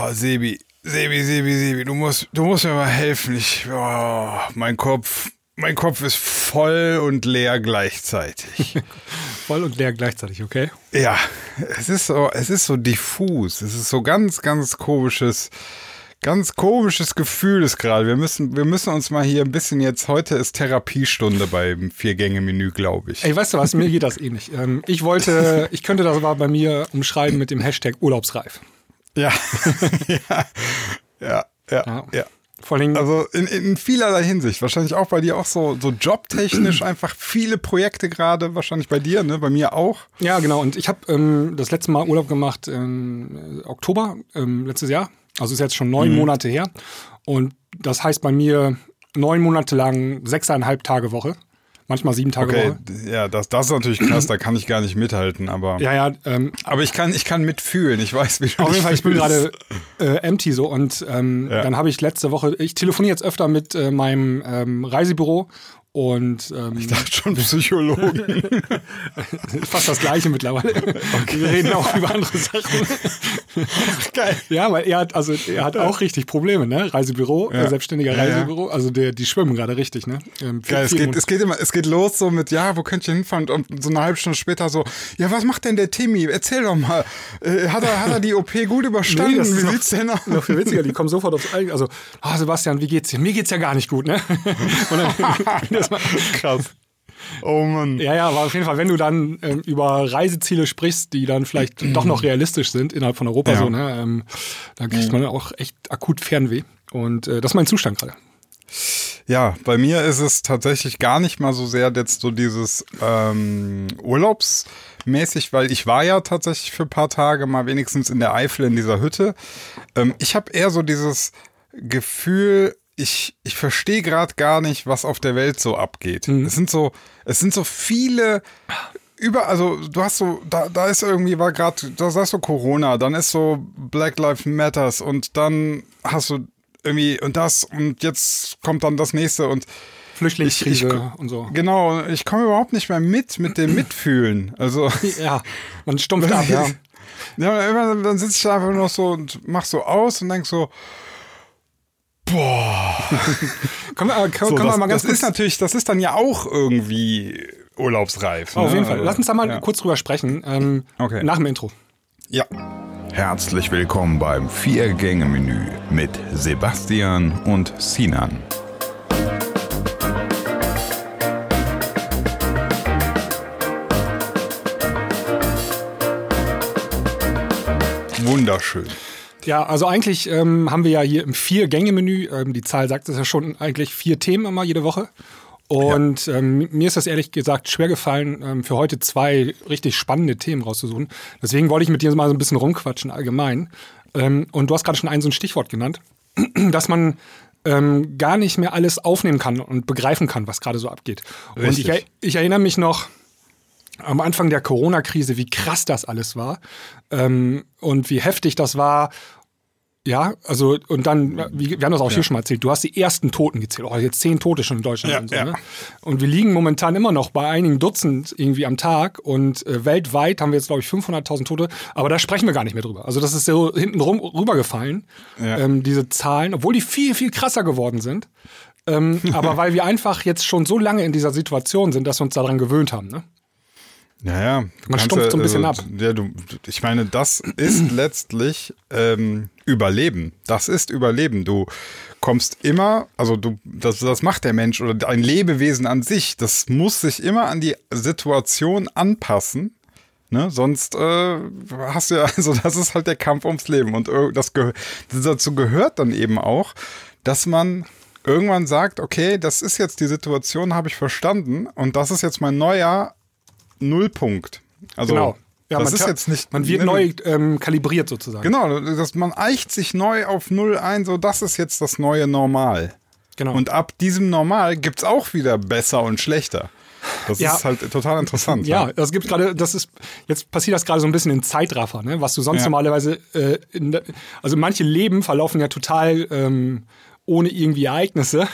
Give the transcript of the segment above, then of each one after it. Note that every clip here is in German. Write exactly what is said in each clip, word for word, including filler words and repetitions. Oh, Sebi, Sebi, Sebi, Sebi, du musst, du musst mir mal helfen. Ich, oh, mein Kopf, mein Kopf ist voll und leer gleichzeitig. Voll und leer gleichzeitig, okay? Ja, es ist so, es ist so diffus. Es ist so ganz, ganz komisches, ganz komisches Gefühl ist gerade. Wir müssen, wir müssen uns mal hier ein bisschen jetzt, heute ist Therapiestunde beim Vier-Gänge-Menü, glaube ich. Ey, weißt du was, mir geht das ähnlich. Eh ähm, ich wollte, ich könnte das aber bei mir umschreiben mit dem Hashtag urlaubsreif. Ja. ja, ja, ja, ja, ja. Vor allem also in, in vielerlei Hinsicht. Wahrscheinlich auch bei dir auch so, so jobtechnisch einfach viele Projekte gerade. Wahrscheinlich bei dir, ne? Bei mir auch. Ja, genau. Und ich habe ähm, das letzte Mal Urlaub gemacht im Oktober ähm, letztes Jahr. Also ist jetzt schon neun mhm. Monate her. Und das heißt bei mir neun Monate lang sechseinhalb Tage Woche. Manchmal sieben Tage okay, Woche. Ja, das, das ist natürlich krass, da kann ich gar nicht mithalten, aber. Ja, ja. Ähm, aber ich kann, ich kann mitfühlen, ich weiß, wie du Auf jeden Fall, ich bin gerade äh, empty so und ähm, ja. Dann habe ich letzte Woche, ich telefoniere jetzt öfter mit äh, meinem ähm, Reisebüro und. Ähm, ich dachte schon Psychologen. Fast das Gleiche mittlerweile. Okay. Wir reden auch über andere Sachen. Ach, geil. Ja, weil er hat, also er hat auch richtig Probleme, ne? Reisebüro, ja. Selbstständiger Reisebüro, ja, ja. Also der, die schwimmen gerade richtig, ne? Ähm, viel, geil, es geht, es geht immer, es geht los so mit, ja, wo könnt ihr hinfahren? Und so eine halbe Stunde später so, ja, was macht denn der Timmy? Erzähl doch mal. Äh, hat er, hat er die O P gut überstanden? Nee, das wie sieht's denn aus? Noch viel witziger, die kommen sofort aufs Eigen. Also, ah, oh, Sebastian, wie geht's dir? Mir geht's ja gar nicht gut, ne? Und dann, krass. Oh Mann. Ja, ja, aber auf jeden Fall, wenn du dann ähm, über Reiseziele sprichst, die dann vielleicht mhm. doch noch realistisch sind innerhalb von Europa, ja. so, ne, ähm, da kriegt man auch echt akut Fernweh. Und äh, das ist mein Zustand gerade. Ja, bei mir ist es tatsächlich gar nicht mal so sehr jetzt so dieses ähm, urlaubsmäßig, weil ich war ja tatsächlich für ein paar Tage mal wenigstens in der Eifel in dieser Hütte. Ähm, ich habe eher so dieses Gefühl, Ich, ich verstehe gerade gar nicht, was auf der Welt so abgeht. Mhm. Es sind so, es sind so viele über, also du hast so, da, da ist irgendwie, war gerade, da ist so Corona, dann ist so Black Lives Matters und dann hast du irgendwie und das und jetzt kommt dann das nächste und Flüchtlingskrise ich, ich, und so. Genau, ich komme überhaupt nicht mehr mit, mit dem Mitfühlen. Also ja, man stumpft ab, ja. ja. Dann sitze ich da einfach nur so und mach so aus und denk so, boah. Können wir, können, so, können das, wir mal ganz das kurz ist natürlich, das ist dann ja auch irgendwie urlaubsreif. Oh, ne? Auf jeden Fall. Lass uns da mal ja. kurz drüber sprechen. Ähm, okay. Nach dem Intro. Ja. Herzlich willkommen beim Vier-Gänge-Menü mit Sebastian und Sinan. Wunderschön. Ja, also eigentlich ähm, haben wir ja hier im Vier-Gänge-Menü, ähm, die Zahl sagt es ja schon, eigentlich vier Themen immer jede Woche. Und ja. ähm, mir ist das ehrlich gesagt schwer gefallen, ähm, für heute zwei richtig spannende Themen rauszusuchen. Deswegen wollte ich mit dir mal so ein bisschen rumquatschen allgemein. Ähm, und du hast gerade schon ein so ein Stichwort genannt, dass man ähm, gar nicht mehr alles aufnehmen kann und begreifen kann, was gerade so abgeht. Richtig. Und ich, ich erinnere mich noch am Anfang der Corona-Krise, wie krass das alles war ähm, und wie heftig das war. Ja, also und dann, wir haben das auch ja. hier schon mal erzählt, du hast die ersten Toten gezählt. Oh, jetzt zehn Tote schon in Deutschland. Ja, und, so, ja. ne? Und wir liegen momentan immer noch bei einigen Dutzend irgendwie am Tag und äh, weltweit haben wir jetzt, glaube ich, fünfhunderttausend Tote. Aber da sprechen wir gar nicht mehr drüber. Also das ist so hinten rum, rübergefallen, ja. ähm, diese Zahlen, obwohl die viel, viel krasser geworden sind. Ähm, aber weil wir einfach jetzt schon so lange in dieser Situation sind, dass wir uns daran gewöhnt haben, ne? Naja, man stumpft so ein bisschen also, ab. Ja, du, ich meine, das ist letztlich ähm, Überleben. Das ist Überleben. Du kommst immer, also du, das, das macht der Mensch oder ein Lebewesen an sich. Das muss sich immer an die Situation anpassen. Ne? Sonst äh, hast du ja, also das ist halt der Kampf ums Leben. Und das geh- dazu gehört dann eben auch, dass man irgendwann sagt, okay, das ist jetzt die Situation, habe ich verstanden. Und das ist jetzt mein neuer Nullpunkt. Also genau. Ja, das man, ist jetzt nicht, man wird ne, neu ähm, kalibriert sozusagen. Genau, das, man eicht sich neu auf Null ein, so das ist jetzt das neue Normal. Genau. Und ab diesem Normal gibt es auch wieder besser und schlechter. Das ja. ist halt total interessant. Ja, ja. Das gibt gerade, das ist, jetzt passiert das gerade so ein bisschen in Zeitraffer, ne? Was du sonst ja. normalerweise, äh, in, also manche Leben verlaufen ja total ähm, ohne irgendwie Ereignisse.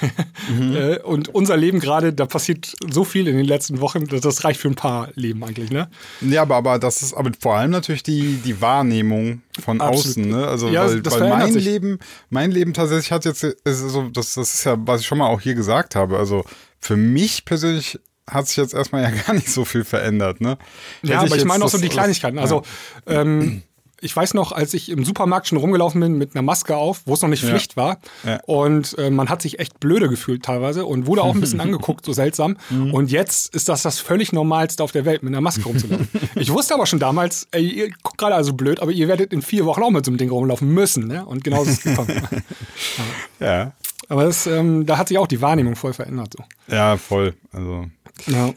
Mhm. Und unser Leben gerade, da passiert so viel in den letzten Wochen, das reicht für ein paar Leben eigentlich, ne? Ja, aber, aber das ist aber vor allem natürlich die, die Wahrnehmung von Absolut. Außen, ne? Also ja, weil, weil mein sich. Leben, mein Leben tatsächlich hat jetzt, ist so, das, das ist ja, was ich schon mal auch hier gesagt habe. Also für mich persönlich hat sich jetzt erstmal ja gar nicht so viel verändert, ne? Ja, Hätt aber ich, ich meine auch so die Kleinigkeiten. Das, also ja. ähm, Ich weiß noch, als ich im Supermarkt schon rumgelaufen bin mit einer Maske auf, wo es noch nicht ja. Pflicht war. Ja. Und äh, man hat sich echt blöde gefühlt teilweise und wurde auch ein bisschen angeguckt, so seltsam. Mhm. Und jetzt ist das das völlig Normalste auf der Welt, mit einer Maske rumzulaufen. Ich wusste aber schon damals, ey, ihr guckt gerade also blöd, aber ihr werdet in vier Wochen auch mit so einem Ding rumlaufen müssen. Ne? Und genauso ist es gekommen. Ja. Aber das, ähm, da hat sich auch die Wahrnehmung voll verändert. So. Ja, voll. Also ja.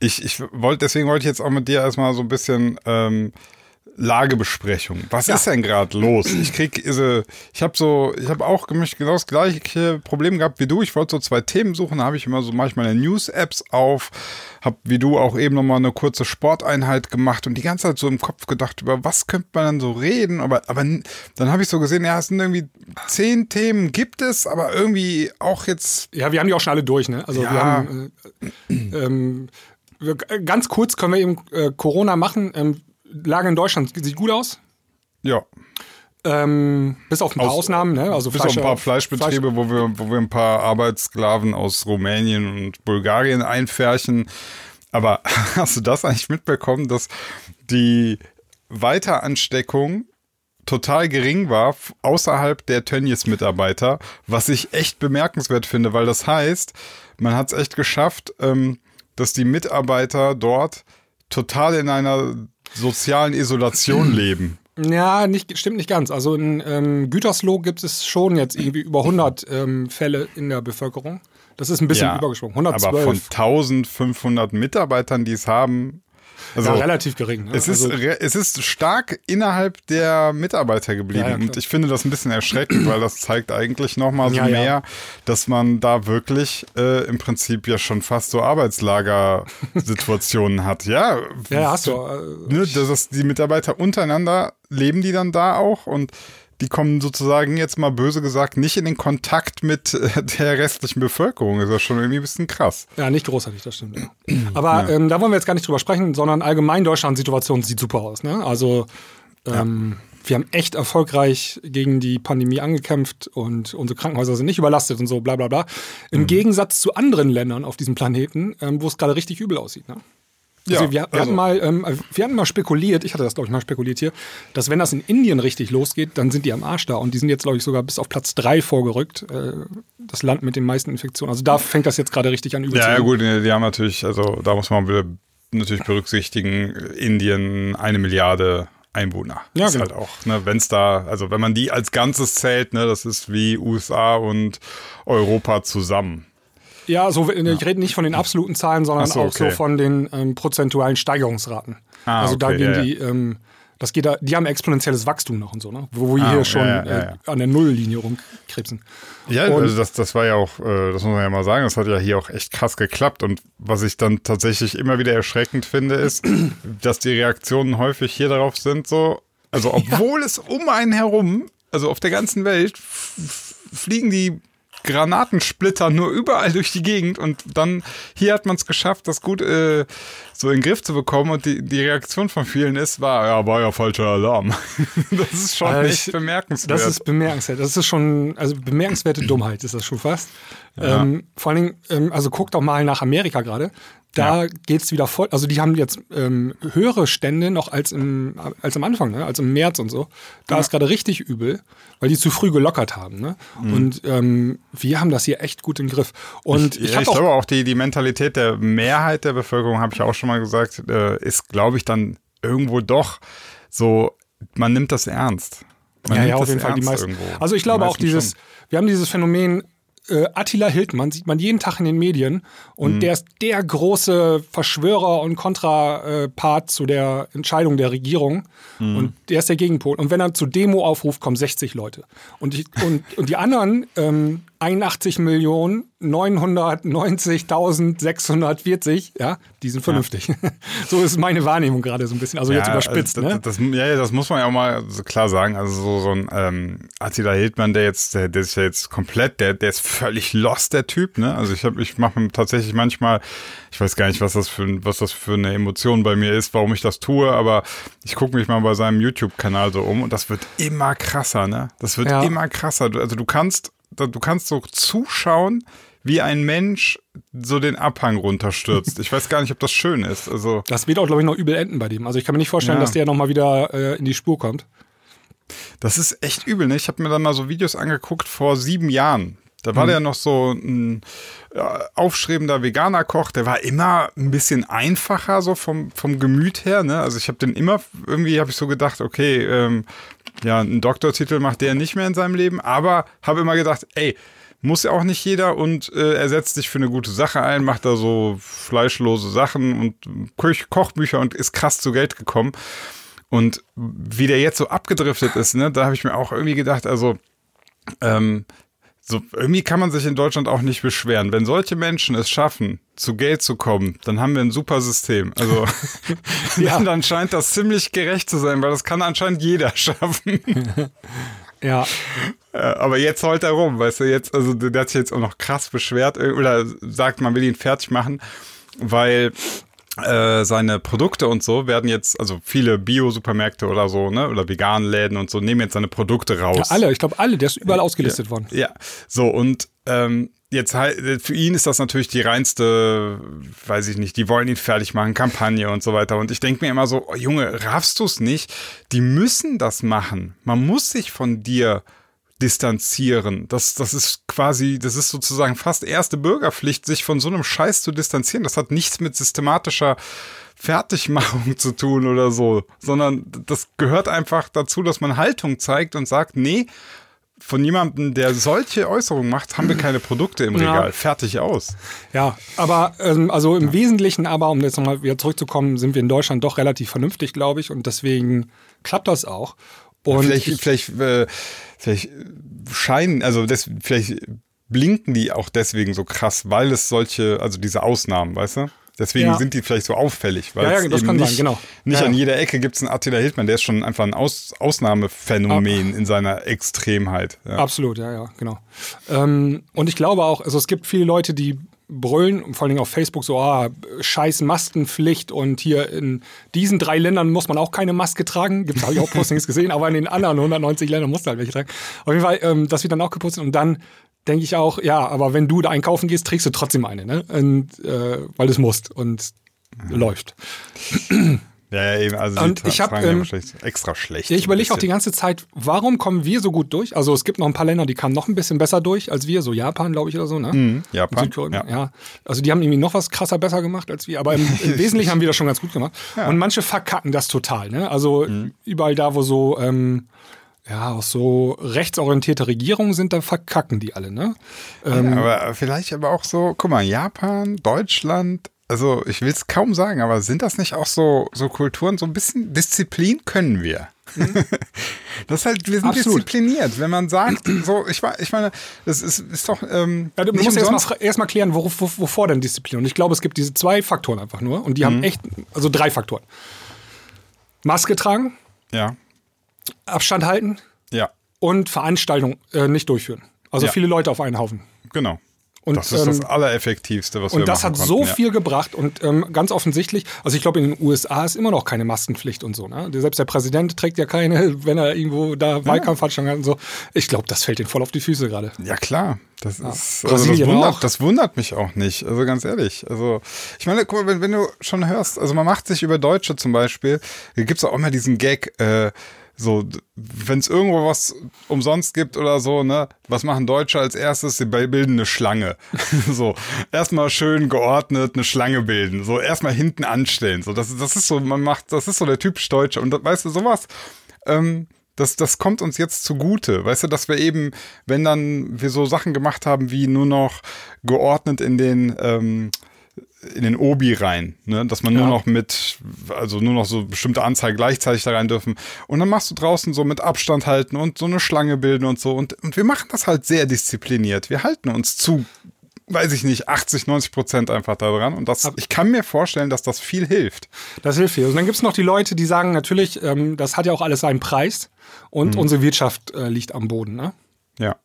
Ich, ich wollt, deswegen wollte ich jetzt auch mit dir erstmal so ein bisschen... Ähm, Lagebesprechung. Was ja. ist denn gerade los? Ich krieg diese, ich habe so, ich habe auch gemischt genau das gleiche Problem gehabt wie du. Ich wollte so zwei Themen suchen, habe ich immer so manchmal News-Apps auf, habe wie du auch eben nochmal eine kurze Sporteinheit gemacht und die ganze Zeit so im Kopf gedacht, über was könnte man dann so reden? Aber, aber dann habe ich so gesehen, ja, es sind irgendwie zehn Themen, gibt es, aber irgendwie auch jetzt. Ja, wir haben die auch schon alle durch, ne? Also ja. wir haben äh, ähm, ganz kurz können wir eben äh, Corona machen. Ähm, Lage in Deutschland sieht gut aus. Ja. Ähm, bis auf ein paar aus, Ausnahmen, ne? Also bis Fleisch, auf ein paar Fleischbetriebe, Fleisch. wo wir, wo wir ein paar Arbeitssklaven aus Rumänien und Bulgarien einfärchen. Aber hast du das eigentlich mitbekommen, dass die Weiteransteckung total gering war außerhalb der Tönnies-Mitarbeiter, was ich echt bemerkenswert finde, weil das heißt, man hat es echt geschafft, ähm, dass die Mitarbeiter dort total in einer sozialen Isolation leben. Ja, nicht, stimmt nicht ganz. Also in ähm, Gütersloh gibt es schon jetzt irgendwie über hundert ähm, Fälle in der Bevölkerung. Das ist ein bisschen ja, übergesprungen. hundertzwölf. Aber von eintausendfünfhundert Mitarbeitern, die es haben... Also ja, relativ gering. Ne? Es, ist, also, re- es ist stark innerhalb der Mitarbeiter geblieben. Ja, ja, und ich finde das ein bisschen erschreckend, weil das zeigt eigentlich nochmal so ja, mehr, ja. dass man da wirklich äh, im Prinzip ja schon fast so Arbeitslagersituationen hat. Ja, ja, hast du. Äh, ne, das ist, die Mitarbeiter untereinander leben die dann da auch und die kommen sozusagen jetzt mal böse gesagt nicht in den Kontakt mit der restlichen Bevölkerung. Ist das schon irgendwie ein bisschen krass. Ja, nicht großartig, das stimmt. Ja. Aber ja. Ähm, da wollen wir jetzt gar nicht drüber sprechen, sondern allgemein Deutschland-Situation sieht super aus. Ne? Also ähm, ja. wir haben echt erfolgreich gegen die Pandemie angekämpft und unsere Krankenhäuser sind nicht überlastet und so, bla bla bla. Im mhm. Gegensatz zu anderen Ländern auf diesem Planeten, ähm, wo es gerade richtig übel aussieht, ne? Also ja, wir, wir, also. hatten mal, ähm, wir hatten mal spekuliert, ich hatte das, glaube ich, mal spekuliert hier, dass wenn das in Indien richtig losgeht, dann sind die am Arsch da. Und die sind jetzt, glaube ich, sogar bis auf Platz drei vorgerückt, äh, das Land mit den meisten Infektionen. Also da fängt das jetzt gerade richtig an überzunehmen. Ja, ja gut, die haben natürlich, also da muss man wieder natürlich berücksichtigen, Indien eine Milliarde Einwohner. Ja, ist genau. halt auch, ne, wenn es da, also wenn man die als Ganzes zählt, ne, das ist wie U S A und Europa zusammen. Ja, so, ich ja. rede nicht von den absoluten Zahlen, sondern so, auch okay. so von den ähm, prozentualen Steigerungsraten. Ah, also okay, da gehen ja, die, ähm, das geht da, die haben exponentielles Wachstum noch und so, ne? Wo wir ah, hier schon ja, ja, ja. Äh, an der Nulllinie rumkrebsen. Ja, und, also das, das war ja auch, äh, das muss man ja mal sagen, das hat ja hier auch echt krass geklappt. Und was ich dann tatsächlich immer wieder erschreckend finde, ist, dass die Reaktionen häufig hier darauf sind, so, also obwohl ja. es um einen herum, also auf der ganzen Welt, f- fliegen die Granatensplitter nur überall durch die Gegend und dann hier hat man es geschafft, das gut äh, so in den Griff zu bekommen und die, die Reaktion von vielen ist, war ja, war ja falscher Alarm. Das ist schon also echt ich, bemerkenswert. Das ist bemerkenswert. Das ist schon, also bemerkenswerte Dummheit ist das schon fast. Ja. Ähm, vor allen Dingen, ähm, also guck doch mal nach Amerika gerade. Da ja. geht's wieder voll, also die haben jetzt ähm, höhere Stände noch als im, als am Anfang, ne? Als im März und so. Da ja. ist gerade richtig übel, weil die zu früh gelockert haben. Ne? Mhm. Und ähm, wir haben das hier echt gut im Griff. Und ich, ich, ich auch glaube auch, die, die Mentalität der Mehrheit der Bevölkerung, habe ich auch schon mal gesagt, äh, ist, glaube ich, dann irgendwo doch so, man nimmt das ernst. Man ja, nimmt ja, auf das jeden Fall die meisten. Irgendwo. Also ich glaube die auch dieses, schon. Wir haben dieses Phänomen, Attila Hildmann sieht man jeden Tag in den Medien und mhm. der ist der große Verschwörer und Kontrapart zu der Entscheidung der Regierung mhm. und der ist der Gegenpol. Und wenn er zu Demo aufruft, kommen sechzig Leute. Und, ich, und, und die anderen ähm, einundachtzig Millionen neunhundertneunzigtausendsechshundertvierzig, ja, die sind vernünftig. Ja. So ist meine Wahrnehmung gerade so ein bisschen, also ja, jetzt überspitzt. Also das, ne? das, das, ja, das muss man ja auch mal klar sagen, also so, so ein ähm, Attila Hildmann, der jetzt, der, der ist ja jetzt komplett, der, der ist völlig lost, der Typ, ne, also ich hab, ich mache mir tatsächlich manchmal, ich weiß gar nicht, was das für, was das für eine Emotion bei mir ist, warum ich das tue, aber ich gucke mich mal bei seinem YouTube-Kanal so um und das wird immer krasser, ne, das wird ja. immer krasser, also du kannst, du kannst so zuschauen, wie ein Mensch so den Abhang runterstürzt. Ich weiß gar nicht, ob das schön ist. Also das wird auch, glaube ich, noch übel enden bei dem. Also ich kann mir nicht vorstellen, ja. dass der nochmal wieder äh, in die Spur kommt. Das ist echt übel, ne? Ich habe mir dann mal so Videos angeguckt vor sieben Jahren. Da war mhm. der noch so ein ja, aufstrebender Veganer-Koch. Der war immer ein bisschen einfacher so vom, vom Gemüt her, ne? Also ich habe den immer, irgendwie habe ich so gedacht, okay, ähm, ja, einen Doktortitel macht der nicht mehr in seinem Leben. Aber habe immer gedacht, ey, muss ja auch nicht jeder und äh, er setzt sich für eine gute Sache ein, macht da so fleischlose Sachen und Koch- Kochbücher und ist krass zu Geld gekommen. Und wie der jetzt so abgedriftet ist, ne, da habe ich mir auch irgendwie gedacht, also ähm, so irgendwie kann man sich in Deutschland auch nicht beschweren. Wenn solche Menschen es schaffen, zu Geld zu kommen, dann haben wir ein super System. Also ja. dann scheint das ziemlich gerecht zu sein, weil das kann anscheinend jeder schaffen. Ja. Aber jetzt heult er rum, weißt du, jetzt, also der hat sich jetzt auch noch krass beschwert oder sagt, man will ihn fertig machen, weil äh, seine Produkte und so werden jetzt, also viele Bio-Supermärkte oder so, ne, oder veganen Läden und so, nehmen jetzt seine Produkte raus. Ja, alle, ich glaube alle, der ist überall ausgelistet ja, worden. Ja, so und ähm, jetzt halt, für ihn ist das natürlich die reinste, weiß ich nicht, die wollen ihn fertig machen, Kampagne und so weiter. Und ich denke mir immer so, oh Junge, raffst du es nicht? Die müssen das machen. Man muss sich von dir distanzieren. Das, das ist quasi, das ist sozusagen fast erste Bürgerpflicht, sich von so einem Scheiß zu distanzieren. Das hat nichts mit systematischer Fertigmachung zu tun oder so, sondern das gehört einfach dazu, dass man Haltung zeigt und sagt, nee, von jemandem, der solche Äußerungen macht, haben wir keine Produkte im Regal. Ja. Fertig aus. Ja, aber ähm, also im ja. Wesentlichen, aber um jetzt nochmal wieder zurückzukommen, sind wir in Deutschland doch relativ vernünftig, glaube ich. Und deswegen klappt das auch. Und vielleicht, ich, vielleicht, äh, vielleicht scheinen, also das, vielleicht blinken die auch deswegen so krass, weil es solche, also diese Ausnahmen, weißt du? Deswegen ja. sind die vielleicht so auffällig, weil ja, ja, das kann nicht, sein, genau. nicht ja, an jeder Ecke gibt es einen Attila Hildmann, der ist schon einfach ein Aus- Ausnahmephänomen Ab- in seiner Extremheit. Ja. Absolut, ja, ja, genau. Ähm, und ich glaube auch, also es gibt viele Leute, die brüllen, vor allem auf Facebook so, ah, scheiß Maskenpflicht und hier in diesen drei Ländern muss man auch keine Maske tragen. Gibt's, habe ich auch Postings gesehen, aber in den anderen hundertneunzig Ländern musst du halt welche tragen. Auf jeden Fall, ähm, das wird dann auch gepostet und dann denke ich auch, ja, aber wenn du da einkaufen gehst, trägst du trotzdem eine, ne? Und, äh, weil du es musst und ja. läuft. Ja, ja, eben. Also und die ich hab, ähm, extra schlecht. Ich überlege auch die ganze Zeit, warum kommen wir so gut durch? Also es gibt noch ein paar Länder, die kamen noch ein bisschen besser durch als wir, so Japan, glaube ich, oder so, ne? Mhm, Japan, Südkorea, ja. ja. Also die haben irgendwie noch was krasser besser gemacht als wir, aber im, im Wesentlichen haben wir das schon ganz gut gemacht. Ja. Und manche verkacken das total, ne? Also mhm. überall da, wo so... Ähm, ja, auch so rechtsorientierte Regierungen sind, dann verkacken die alle, ne? Ähm, ja, aber vielleicht aber auch so, guck mal, Japan, Deutschland, also ich will es kaum sagen, aber sind das nicht auch so, so Kulturen, so ein bisschen Disziplin können wir? Mhm. Das ist halt, wir sind Absolut. diszipliniert, wenn man sagt, so, ich, ich meine, das ist, ist doch ähm, ja, du musst erstmal erst klären, worauf, wovor denn Disziplin? Und ich glaube, es gibt diese zwei Faktoren einfach nur und die mhm. haben echt, also drei Faktoren. Maske tragen. Ja. Abstand halten ja. und Veranstaltungen äh, nicht durchführen. Also ja. viele Leute auf einen Haufen. Genau. Und, das ist ähm, das Allereffektivste, was wir machen konnten. Und das hat so ja. viel gebracht und ähm, ganz offensichtlich, also ich glaube, in den U S A ist immer noch keine Maskenpflicht und so. Ne? Selbst der Präsident trägt ja keine, wenn er irgendwo da Wahlkampfveranstaltungen ja. hat und so. Ich glaube, das fällt denen voll auf die Füße gerade. Ja, klar. Das ja. ist, also das wundert, das wundert mich auch nicht. Also ganz ehrlich. Also, ich meine, guck mal, wenn, wenn du schon hörst, also man macht sich über Deutsche zum Beispiel, gibt es auch immer diesen Gag, äh, so, wenn es irgendwo was umsonst gibt oder so, ne, was machen Deutsche als erstes? Sie bilden eine Schlange. So, erstmal schön geordnet eine Schlange bilden. So, erstmal hinten anstellen. So, das, das ist so, man macht, das ist so der typisch Deutsche. Und das, weißt du, sowas, ähm, das, das kommt uns jetzt zugute. Weißt du, dass wir eben, wenn dann wir so Sachen gemacht haben, wie nur noch geordnet in den, ähm, in den Obi rein, ne? Dass man ja. nur noch mit, also nur noch so bestimmte Anzahl gleichzeitig da rein dürfen. Und dann machst du draußen so mit Abstand halten und so eine Schlange bilden und so. Und, und wir machen das halt sehr diszipliniert. Wir halten uns zu weiß ich nicht, achtzig, neunzig Prozent einfach da dran. Und das, ich kann mir vorstellen, dass das viel hilft. Das hilft viel. Und dann gibt es noch die Leute, die sagen natürlich, ähm, das hat ja auch alles seinen Preis und mhm. unsere Wirtschaft äh, liegt am Boden. Ne? Ja.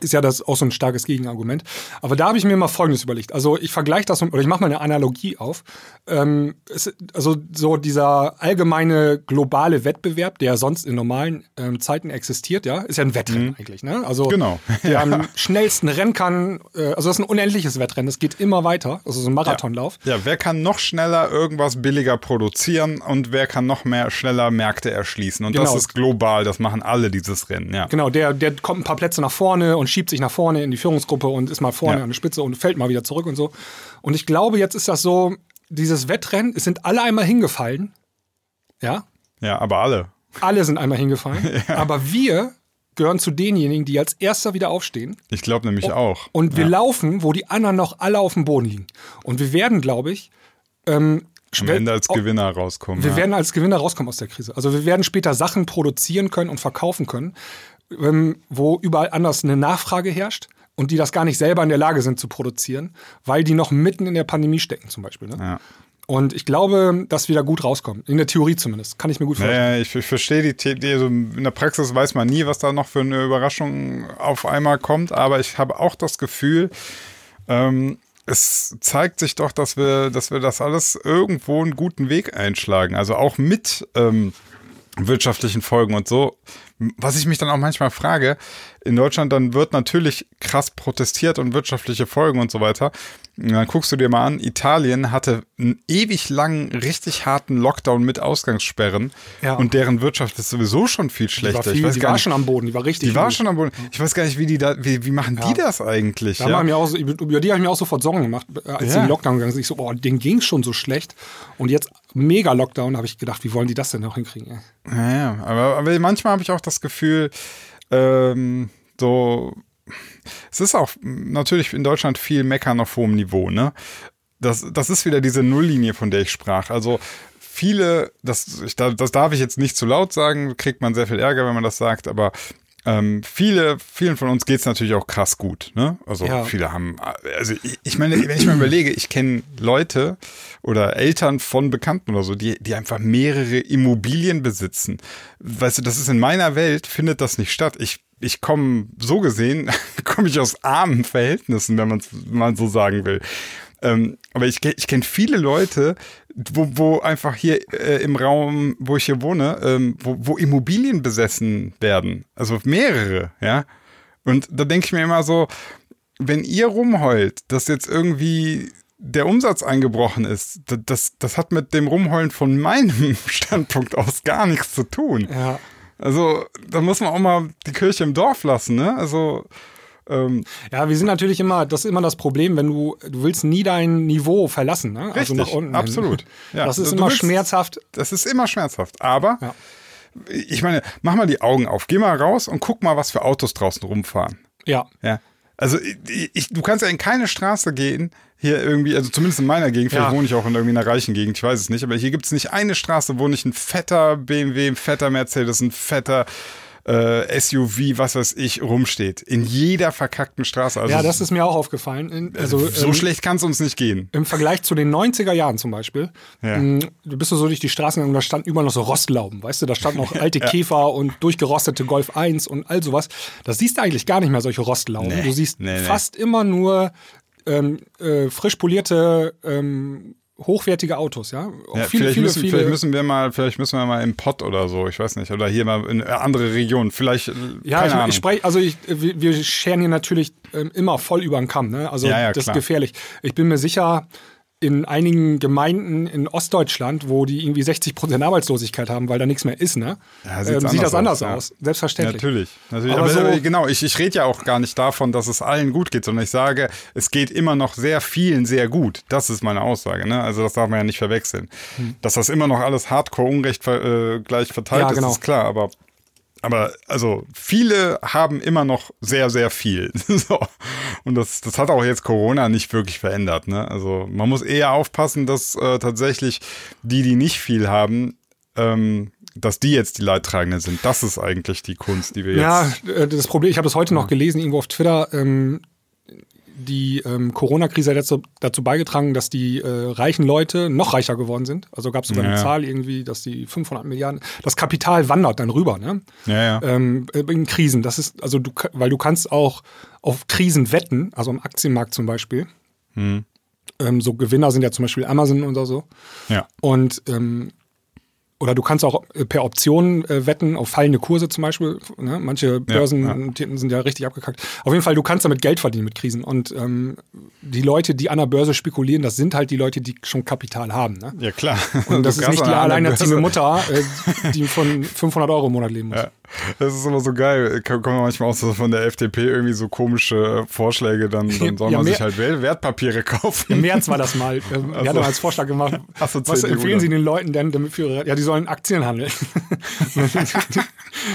Ist ja das auch so ein starkes Gegenargument. Aber da habe ich mir mal Folgendes überlegt. Also ich vergleiche das, oder ich mache mal eine Analogie auf. Ähm, es, also so dieser allgemeine globale Wettbewerb, der sonst in normalen ähm, Zeiten existiert, ja, ist ja ein Wettrennen mhm. eigentlich. Ne? Also genau. der ja. am schnellsten rennen kann, äh, also das ist ein unendliches Wettrennen, das geht immer weiter, also so ein Marathonlauf. Ja. ja, wer kann noch schneller irgendwas billiger produzieren und wer kann noch mehr schneller Märkte erschließen? Und genau. das ist global, das machen alle dieses Rennen. Ja. Genau, der, der kommt ein paar Plätze nach vorne und schiebt sich nach vorne in die Führungsgruppe und ist mal vorne ja. an der Spitze und fällt mal wieder zurück und so. Und ich glaube, jetzt ist das so, dieses Wettrennen, es sind alle einmal hingefallen. Ja? Ja, aber alle. Alle sind einmal hingefallen. ja. Aber wir gehören zu denjenigen, die als Erster wieder aufstehen. Ich glaube nämlich und, auch. Und wir ja. laufen, wo die anderen noch alle auf dem Boden liegen. Und wir werden, glaube ich, ähm, am Ende als Gewinner rauskommen. Wir ja. werden als Gewinner rauskommen aus der Krise. Also wir werden später Sachen produzieren können und verkaufen können, wo überall anders eine Nachfrage herrscht und die das gar nicht selber in der Lage sind zu produzieren, weil die noch mitten in der Pandemie stecken zum Beispiel. Ne? Ja. Und ich glaube, dass wir da gut rauskommen. In der Theorie zumindest. Kann ich mir gut vorstellen. Ja, ich, ich verstehe die Theorie. Also in der Praxis weiß man nie, was da noch für eine Überraschung auf einmal kommt. Aber ich habe auch das Gefühl, ähm, es zeigt sich doch, dass wir, dass wir das alles irgendwo einen guten Weg einschlagen. Also auch mit ähm, wirtschaftlichen Folgen und so. Was ich mich dann auch manchmal frage, in Deutschland, dann wird natürlich krass protestiert und wirtschaftliche Folgen und so weiter. Und dann guckst du dir mal an, Italien hatte einen ewig langen, richtig harten Lockdown mit Ausgangssperren ja. und deren Wirtschaft ist sowieso schon viel schlechter. Die war, viel, ich weiß die gar war nicht, schon am Boden, die war richtig Die war gut. schon am Boden. Ich weiß gar nicht, wie die da, wie, wie machen ja. die das eigentlich? Da ja? haben wir auch so, über die habe ich mir auch sofort Sorgen gemacht, als ja. die in den Lockdown gegangen sind. Ich so, oh, denen ging es schon so schlecht und jetzt mega Lockdown, habe ich gedacht, wie wollen die das denn noch hinkriegen? Ja, ja. Aber, aber manchmal habe ich auch das Gefühl, ähm, so, es ist auch natürlich in Deutschland viel Meckern auf hohem Niveau, ne? Das, das ist wieder diese Nulllinie, von der ich sprach. Also viele, das, ich, das darf ich jetzt nicht zu laut sagen, kriegt man sehr viel Ärger, wenn man das sagt, aber ähm, viele, vielen von uns geht es natürlich auch krass gut, ne? Also ja. viele haben, also ich, ich meine, wenn ich mal überlege, ich kenne Leute oder Eltern von Bekannten oder so, die, die einfach mehrere Immobilien besitzen. Weißt du, das ist in meiner Welt, findet das nicht statt. Ich Ich komme, so gesehen, komme ich aus armen Verhältnissen, wenn man es mal so sagen will. Ähm, aber ich, ich kenne viele Leute, wo, wo einfach hier äh, im Raum, wo ich hier wohne, ähm, wo, wo Immobilien besessen werden. Also mehrere, ja. Und da denke ich mir immer so, wenn ihr rumheult, dass jetzt irgendwie der Umsatz eingebrochen ist, das, das hat mit dem Rumheulen von meinem Standpunkt aus gar nichts zu tun. Ja. Also, da muss man auch mal die Kirche im Dorf lassen, ne? Also, ähm, ja, wir sind natürlich immer, das ist immer das Problem, wenn du, du willst nie dein Niveau verlassen, ne? Richtig, also nach unten absolut. Ja. Das ist du immer willst, schmerzhaft. Das ist immer schmerzhaft, aber ja. ich meine, mach mal die Augen auf, geh mal raus und guck mal, was für Autos draußen rumfahren. Ja. Ja. Also, ich, ich, du kannst ja in keine Straße gehen, hier irgendwie, also zumindest in meiner Gegend, vielleicht ja. wohne ich auch in irgendwie einer reichen Gegend, ich weiß es nicht, aber hier gibt es nicht eine Straße, wo nicht ein fetter B M W, ein fetter Mercedes, ein fetter äh, S U V, was weiß ich, rumsteht. In jeder verkackten Straße. Also, ja, das ist mir auch aufgefallen. In, also, so ähm, schlecht kann es uns nicht gehen. Im Vergleich zu den neunziger Jahren zum Beispiel, ja. mh, du bist so durch die Straßen gegangen und da standen überall noch so Rostlauben, weißt du, da standen noch alte ja. Käfer und durchgerostete Golf eins und all sowas. Das siehst du eigentlich gar nicht mehr, solche Rostlauben. Nee. Du siehst nee, nee. fast immer nur Ähm, äh, frisch polierte, ähm, hochwertige Autos, ja. ja viele, vielleicht, viele, müssen, viele vielleicht müssen wir mal, vielleicht müssen wir mal im Pott oder so, ich weiß nicht, oder hier mal in andere Regionen, vielleicht. Ja, keine ich, Ahnung. ich spreche, also ich, wir, wir scheren hier natürlich ähm, immer voll über den Kamm, ne? Also ja, ja, das klar. ist gefährlich. Ich bin mir sicher, in einigen Gemeinden in Ostdeutschland, wo die irgendwie sechzig Prozent Arbeitslosigkeit haben, weil da nichts mehr ist, ne? Ja, ähm, sieht das anders aus, aus. Ja. Selbstverständlich. Natürlich. natürlich. Aber, aber, so aber genau, ich, ich rede ja auch gar nicht davon, dass es allen gut geht, sondern ich sage, es geht immer noch sehr vielen sehr gut. Das ist meine Aussage, ne? Also das darf man ja nicht verwechseln. Hm. Dass das immer noch alles hardcore ungerecht äh, gleich verteilt ja, ist, genau. ist klar, aber Aber also viele haben immer noch sehr, sehr viel. so. Und das, das hat auch jetzt Corona nicht wirklich verändert. Ne? Also man muss eher aufpassen, dass äh, tatsächlich die, die nicht viel haben, ähm, dass die jetzt die Leidtragenden sind. Das ist eigentlich die Kunst, die wir jetzt... Ja, das Problem, ich habe das heute noch gelesen, irgendwo auf Twitter, ähm, die ähm, Corona-Krise hat dazu, dazu beigetragen, dass die äh, reichen Leute noch reicher geworden sind. Also gab es sogar ja, eine ja. Zahl irgendwie, dass die fünfhundert Milliarden, das Kapital wandert dann rüber, ne? Ja, ja. Ähm, in Krisen, das ist, also du, weil du kannst auch auf Krisen wetten, also am Aktienmarkt zum Beispiel. Hm. Ähm, so Gewinner sind ja zum Beispiel Amazon oder so. Ja. Und ähm, oder du kannst auch per Option äh, wetten auf fallende Kurse zum Beispiel. Ne? Manche Börsen ja, ja. sind ja richtig abgekackt. Auf jeden Fall, du kannst damit Geld verdienen mit Krisen. Und ähm, die Leute, die an der Börse spekulieren, das sind halt die Leute, die schon Kapital haben. Ne? Ja, klar. Und das du ist nicht die alleinerziehende Mutter, äh, die von fünfhundert Euro im Monat leben muss. Ja. Das ist immer so geil. Kommen manchmal auch so von der F D P irgendwie so komische Vorschläge, dann, dann soll ja, man mehr, sich halt Wertpapiere kaufen. Im März war das mal. Wir ähm, also, hatten als Vorschlag gemacht, also was empfehlen Sie den Leuten denn, damit für ihre, ja, die sollen Aktien handeln.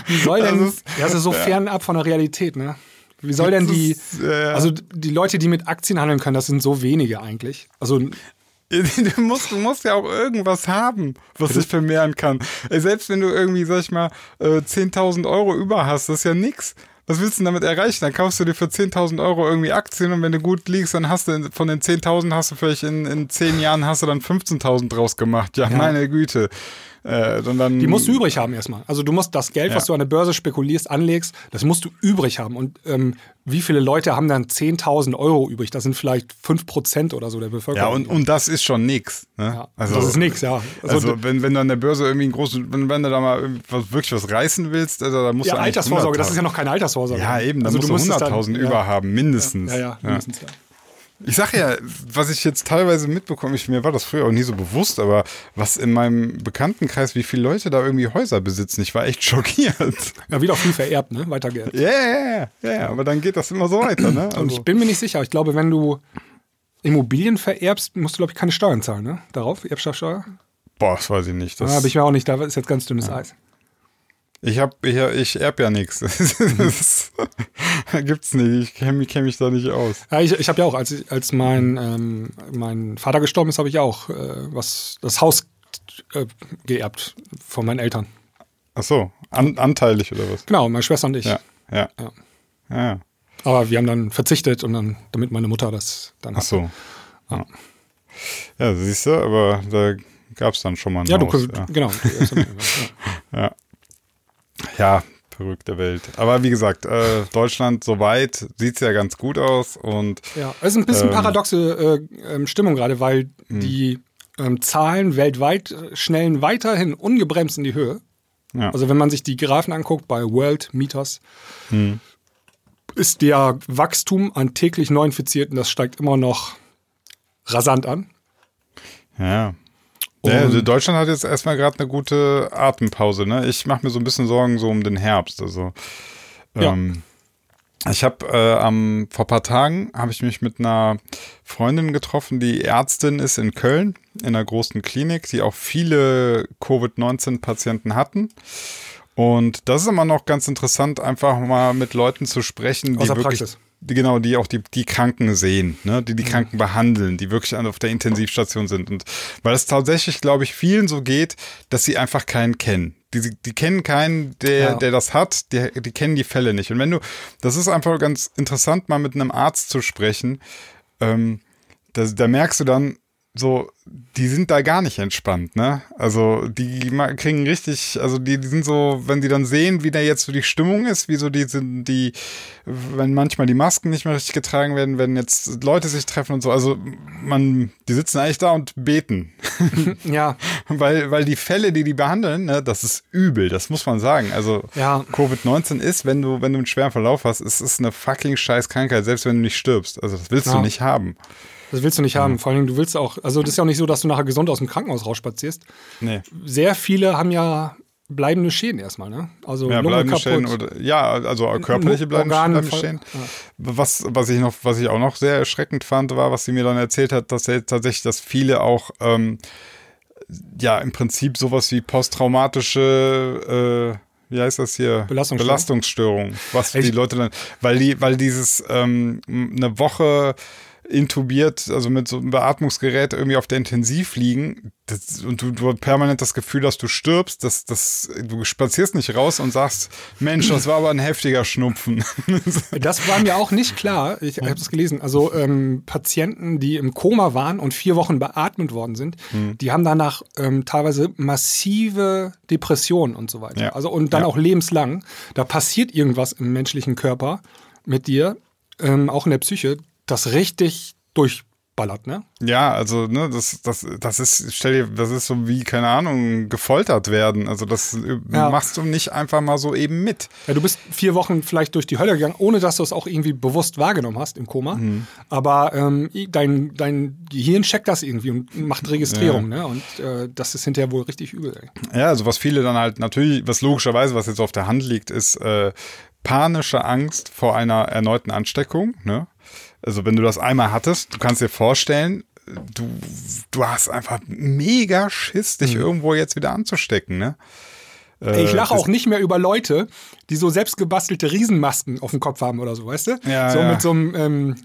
Wie soll denn, das ist, das ist so ja. fernab von der Realität, ne? Wie soll denn die, ist, äh, also die Leute, die mit Aktien handeln können, das sind so wenige eigentlich. Also, Du musst, du musst ja auch irgendwas haben, was sich vermehren kann. Selbst wenn du irgendwie, sag ich mal, zehntausend Euro über hast, das ist ja nix. Was willst du denn damit erreichen? Dann kaufst du dir für zehntausend Euro irgendwie Aktien und wenn du gut liegst, dann hast du von den zehntausend hast du vielleicht in, in zehn Jahren hast du dann fünfzehntausend draus gemacht. Ja, ja. meine Güte. Äh, dann, dann Die musst du übrig haben erstmal. Also du musst das Geld, ja. was du an der Börse spekulierst, anlegst, das musst du übrig haben. Und ähm, wie viele Leute haben dann zehntausend Euro übrig? Das sind vielleicht fünf Prozent oder so der Bevölkerung. Ja, und, und das ist schon nix. Ne? Ja, also, das ist nix, ja. Also, also wenn, wenn du an der Börse irgendwie einen großen, wenn, wenn du da mal wirklich was reißen willst, also, dann musst ja, du eigentlich Altersvorsorge, das ist ja noch keine Altersvorsorge. Ja, eben, da also musst du hunderttausend über ja. haben, mindestens. Ja, ja, ja, mindestens, ja. Ich sag ja, was ich jetzt teilweise mitbekomme, ich, mir war das früher auch nie so bewusst, aber was in meinem Bekanntenkreis, wie viele Leute da irgendwie Häuser besitzen, ich war echt schockiert. Ja, wieder viel vererbt, ne? Weitergeerbt. Ja, ja, ja, aber dann geht das immer so weiter, ne? Also. Und ich bin mir nicht sicher, ich glaube, wenn du Immobilien vererbst, musst du, glaube ich, keine Steuern zahlen, ne? Darauf, Erbschaftssteuer? Boah, das weiß ich nicht. Das da habe ich mir auch nicht, da ist jetzt ganz dünnes ja. Eis. Ich hab, ich, ich erb ja nichts. Gibt's nicht. Ich kenne kenn mich da nicht aus. Ja, ich ich habe ja auch, als, ich, als mein, ähm, mein Vater gestorben ist, habe ich auch äh, was, das Haus äh, geerbt von meinen Eltern. Ach so, an, anteilig oder was? Genau, meine Schwester und ich. Ja, ja. ja. ja. Aber wir haben dann verzichtet, und dann, damit meine Mutter das dann hat. Ach so. Ja, ja siehst du, aber da gab es dann schon mal ein ja, Haus. Du, ja, genau. ja. ja. Ja, verrückte Welt. Aber wie gesagt, äh, Deutschland soweit sieht es ja ganz gut aus. Und, ja, es ist ein bisschen ähm, paradoxe äh, Stimmung gerade, weil mh. die ähm, Zahlen weltweit schnellen weiterhin ungebremst in die Höhe. Ja. Also wenn man sich die Graphen anguckt bei World Meters, mh. ist der Wachstum an täglich neu Infizierten, das steigt immer noch rasant an. Ja, Ja, Deutschland hat jetzt erstmal gerade eine gute Atempause. Ne? Ich mache mir so ein bisschen Sorgen so um den Herbst. Also, ähm, ja. Ich habe äh, am vor ein paar Tagen habe ich mich mit einer Freundin getroffen, die Ärztin ist in Köln, in einer großen Klinik, die auch viele Covid neunzehn Patienten hatten. Und das ist immer noch ganz interessant, einfach mal mit Leuten zu sprechen, die wirklich... Praxis. Die, genau, die auch die, die Kranken sehen, ne? die die mhm. Kranken behandeln, die wirklich auf der Intensivstation sind. Und weil es tatsächlich, glaube ich, vielen so geht, dass sie einfach keinen kennen. Die, die kennen keinen, der, ja. der das hat, die, die kennen die Fälle nicht. Und wenn du, das ist einfach ganz interessant, mal mit einem Arzt zu sprechen, ähm, da, da merkst du dann, so, die sind da gar nicht entspannt, ne? Also, die kriegen richtig, also, die, die sind so, wenn die dann sehen, wie da jetzt so die Stimmung ist, wie so die sind, die, wenn manchmal die Masken nicht mehr richtig getragen werden, wenn jetzt Leute sich treffen und so, also, man, die sitzen eigentlich da und beten. Ja. Weil, weil die Fälle, die die behandeln, ne, das ist übel, das muss man sagen. Also, ja. Covid neunzehn ist, wenn du, wenn du einen schweren Verlauf hast, es ist eine fucking scheiß Krankheit, selbst wenn du nicht stirbst. Also, das willst ja. du nicht haben. Das willst du nicht haben. Vor allen Dingen, du willst auch, also das ist ja auch nicht so, dass du nachher gesund aus dem Krankenhaus rausspazierst. Nee. Sehr viele haben ja bleibende Schäden erstmal, ne? Also ja, Lunge kaputt. Schäden oder, ja, also körperliche bleibende Schäden. Ja. Was, was, ich noch, was ich auch noch sehr erschreckend fand, war, was sie mir dann erzählt hat, dass tatsächlich, dass viele auch ähm, ja im Prinzip sowas wie posttraumatische äh, Wie heißt das hier? Belastungsstörung. Belastungsstörung was Echt? Die Leute dann, weil die, weil dieses ähm, eine Woche intubiert, also mit so einem Beatmungsgerät irgendwie auf der Intensiv liegen das, und du, du permanent das Gefühl, dass du stirbst, dass, dass du spazierst nicht raus und sagst, Mensch, das war aber ein heftiger Schnupfen. Das war mir auch nicht klar. Ich habe es gelesen. Also ähm, Patienten, die im Koma waren und vier Wochen beatmet worden sind, hm. die haben danach ähm, teilweise massive Depressionen und so weiter. Ja. Also und dann ja. auch lebenslang. Da passiert irgendwas im menschlichen Körper mit dir, ähm, auch in der Psyche, das richtig durchballert, ne? Ja, also, ne, das, das, das ist, stell dir, das ist so wie, keine Ahnung, gefoltert werden. Also, das ja. machst du nicht einfach mal so eben mit. Ja, du bist vier Wochen vielleicht durch die Hölle gegangen, ohne dass du es auch irgendwie bewusst wahrgenommen hast im Koma. Mhm. Aber ähm, dein, dein Gehirn checkt das irgendwie und macht Registrierung, ja. ne? Und äh, das ist hinterher wohl richtig übel, ey. Ja, also, was viele dann halt natürlich, was logischerweise, was jetzt auf der Hand liegt, ist äh, panische Angst vor einer erneuten Ansteckung, ne? Also wenn du das einmal hattest, du kannst dir vorstellen, du, du hast einfach mega Schiss, dich mhm. irgendwo jetzt wieder anzustecken, ne? Äh, ich lache auch nicht mehr über Leute, die so selbstgebastelte Riesenmasken auf dem Kopf haben oder so, weißt du? Ja, so ja. mit so einem ähm,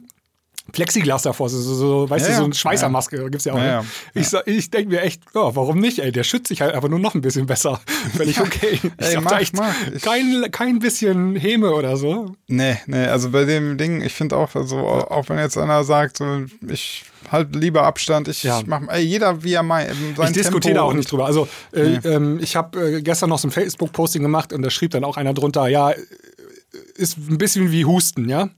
Plexiglas davor, so, so, so weißt ja, du, so eine Schweißermaske, ja. gibt's ja auch. Ja, ja. Ich, ich denke mir echt, oh, warum nicht, ey, der schützt sich halt einfach nur noch ein bisschen besser. Völlig ja. okay. Ich ey, mach, echt mach. Ich kein, kein bisschen Häme oder so. Nee, nee, also bei dem Ding, ich finde auch, also auch wenn jetzt einer sagt, so, ich halt lieber Abstand, ich ja. mach, ey, jeder wie er meint. Ich diskutiere da auch nicht drüber. Also äh, nee. ähm, ich habe äh, gestern noch so ein Facebook-Posting gemacht und da schrieb dann auch einer drunter, ja, ist ein bisschen wie Husten, ja.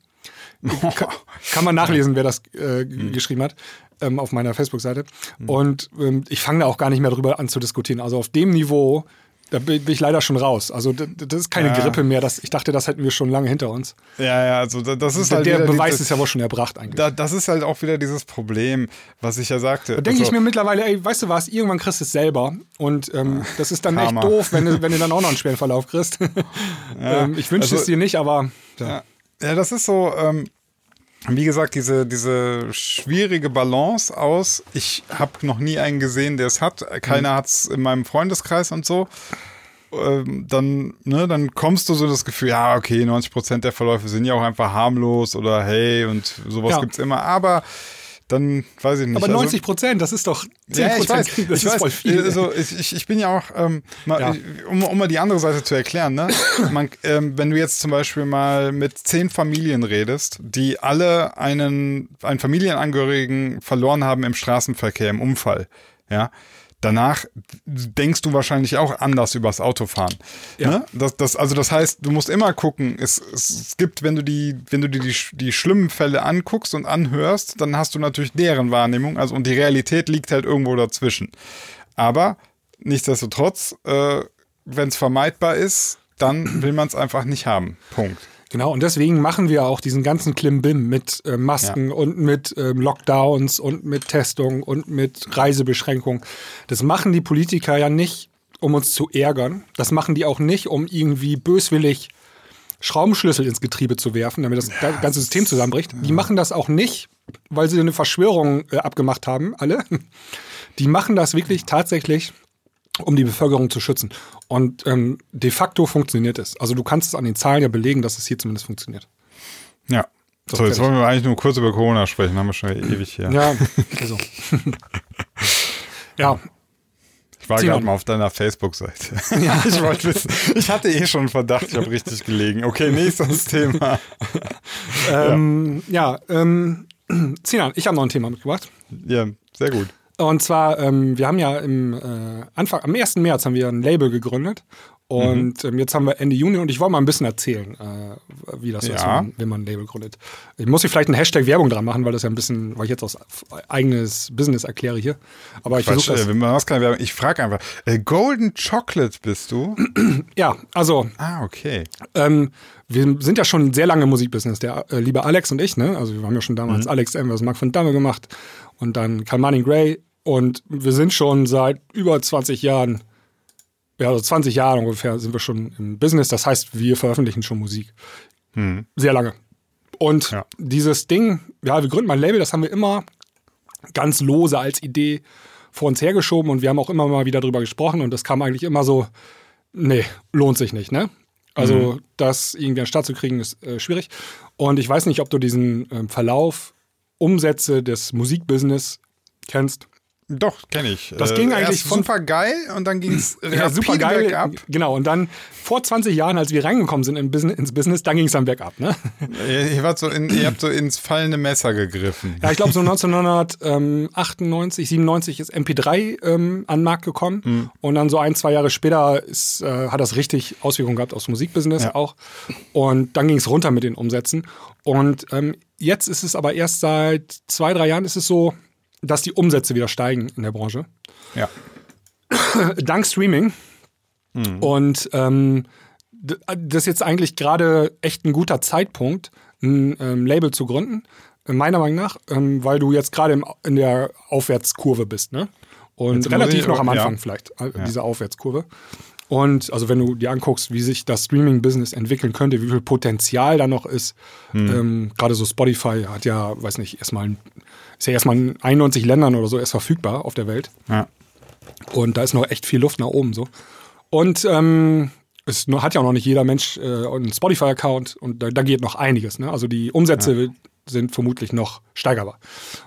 Kann, kann man nachlesen, wer das äh, mhm. geschrieben hat, ähm, auf meiner Facebook-Seite. Mhm. Und ähm, ich fange da auch gar nicht mehr drüber an zu diskutieren. Also auf dem Niveau, da bin ich leider schon raus. Also das, das ist keine ja. Grippe mehr. Das, ich dachte, das hätten wir schon lange hinter uns. Ja, ja, also das ist der, halt der Beweis die, ist ja wohl schon erbracht eigentlich. Da, das ist halt auch wieder dieses Problem, was ich ja sagte. Da denke also, ich mir mittlerweile, ey, weißt du was, irgendwann kriegst du es selber. Und ähm, ja, das ist dann Karma. Echt doof, wenn du, wenn du dann auch noch einen schweren Verlauf kriegst. Ja, ähm, ich wünsche also, es dir nicht, aber... Ja. Ja. Ja, das ist so, ähm, wie gesagt, diese, diese schwierige Balance aus, ich habe noch nie einen gesehen, der es hat, keiner mhm. hat es in meinem Freundeskreis und so, ähm, dann, ne, dann kommst du so das Gefühl, ja, okay, neunzig Prozent der Verläufe sind ja auch einfach harmlos oder hey und sowas ja. gibt's immer, aber... Dann weiß ich nicht. Aber neunzig Prozent, das ist doch zehn Prozent. Ja, ich weiß, das ich ist weiß. Voll viel. Also, ich, ich bin ja auch, ähm, mal, ja. Um, um mal die andere Seite zu erklären, ne? Man, ähm, wenn du jetzt zum Beispiel mal mit zehn Familien redest, die alle einen, einen Familienangehörigen verloren haben im Straßenverkehr, im Unfall, ja. Danach denkst du wahrscheinlich auch anders übers Autofahren. Ja. Ne? Das, das, also das heißt, du musst immer gucken. Es, es gibt, wenn du die, wenn du dir die, die schlimmen Fälle anguckst und anhörst, dann hast du natürlich deren Wahrnehmung. Also und die Realität liegt halt irgendwo dazwischen. Aber nichtsdestotrotz, äh, wenn es vermeidbar ist, dann will man es einfach nicht haben. Punkt. Genau, und deswegen machen wir auch diesen ganzen Klimbim mit äh, Masken ja. und mit äh, Lockdowns und mit Testungen und mit Reisebeschränkungen. Das machen die Politiker ja nicht, um uns zu ärgern. Das machen die auch nicht, um irgendwie böswillig Schraubenschlüssel ins Getriebe zu werfen, damit das ja, ganze System zusammenbricht. Ja. Die machen das auch nicht, weil sie eine Verschwörung äh, abgemacht haben, alle. Die machen das wirklich tatsächlich, um die Bevölkerung zu schützen. Und ähm, de facto funktioniert es. Also du kannst es an den Zahlen ja belegen, dass es hier zumindest funktioniert. Ja. So, so jetzt wollen wir eigentlich nur kurz über Corona sprechen. Haben wir schon ewig hier. Ja, also. ja. Ich war gerade mal auf deiner Facebook-Seite. Ja. Ich wollte wissen. Ich hatte eh schon einen Verdacht, ich habe richtig gelegen. Okay, nächstes Thema. ähm, ja, ähm, Sinan, ich habe noch ein Thema mitgebracht. Ja, sehr gut. Und zwar, ähm, wir haben ja im, äh, Anfang, am ersten März haben wir ein Label gegründet und mhm. ähm, jetzt haben wir Ende Juni und ich wollte mal ein bisschen erzählen, äh, wie das ja. ist, wenn, wenn man ein Label gründet. Ich muss hier vielleicht einen Hashtag Werbung dran machen, weil das ja ein bisschen, weil ich jetzt aus eigenes Business erkläre hier. Aber ich versuche das. Äh, man macht keine Werbung. Ich frage einfach, äh, Golden Chocolate bist du? Ja, also. Ah, okay. Ähm, wir sind ja schon sehr lange im Musikbusiness, der äh, liebe Alex und ich, ne? Also wir haben ja schon damals mhm. Alex M, was Mark von Damme gemacht und dann Kalmanin Gray. Und wir sind schon seit über zwanzig Jahren, ja, also zwanzig Jahre ungefähr sind wir schon im Business. Das heißt, wir veröffentlichen schon Musik. Hm. Sehr lange. Und ja. dieses Ding, ja, wir gründen mal ein Label, das haben wir immer ganz lose als Idee vor uns hergeschoben. Und wir haben auch immer mal wieder drüber gesprochen. Und das kam eigentlich immer so, nee, lohnt sich nicht, ne? Also, mhm. das irgendwie an den Start zu kriegen, ist äh, schwierig. Und ich weiß nicht, ob du diesen ähm, Verlauf Umsätze des Musikbusiness kennst. Doch, kenne ich. Das ging äh, eigentlich von super geil und dann ging es ja, super geil bergab. Genau, und dann vor zwanzig Jahren, als wir reingekommen sind in Business, ins Business, dann ging es dann bergab. Ne? Ihr, wart so in, ihr habt so ins fallende Messer gegriffen. Ja, ich glaube so neunzehnhundertachtundneunzig, siebenundneunzig ist M P drei ähm, an den Markt gekommen. Mhm. Und dann so ein, zwei Jahre später ist, äh, hat das richtig Auswirkungen gehabt aufs Musikbusiness ja. auch. Und dann ging es runter mit den Umsätzen. Und ähm, jetzt ist es aber erst seit zwei, drei Jahren ist es so, dass die Umsätze wieder steigen in der Branche. Ja. Dank Streaming. Mhm. Und ähm, das ist jetzt eigentlich gerade echt ein guter Zeitpunkt, ein ähm, Label zu gründen, meiner Meinung nach, ähm, weil du jetzt gerade in der Aufwärtskurve bist, ne? Und jetzt relativ ich, noch am Anfang ja. vielleicht, äh, ja. diese Aufwärtskurve. Und also wenn du dir anguckst, wie sich das Streaming-Business entwickeln könnte, wie viel Potenzial da noch ist, mhm. ähm, gerade so Spotify hat ja, weiß nicht, erstmal ein ist ja erstmal in einundneunzig Ländern oder so erst verfügbar auf der Welt. Ja. Und da ist noch echt viel Luft nach oben so. Und ähm, es hat ja auch noch nicht jeder Mensch äh, einen Spotify-Account und da, da geht noch einiges. Ne? Also die Umsätze ja. sind vermutlich noch steigerbar.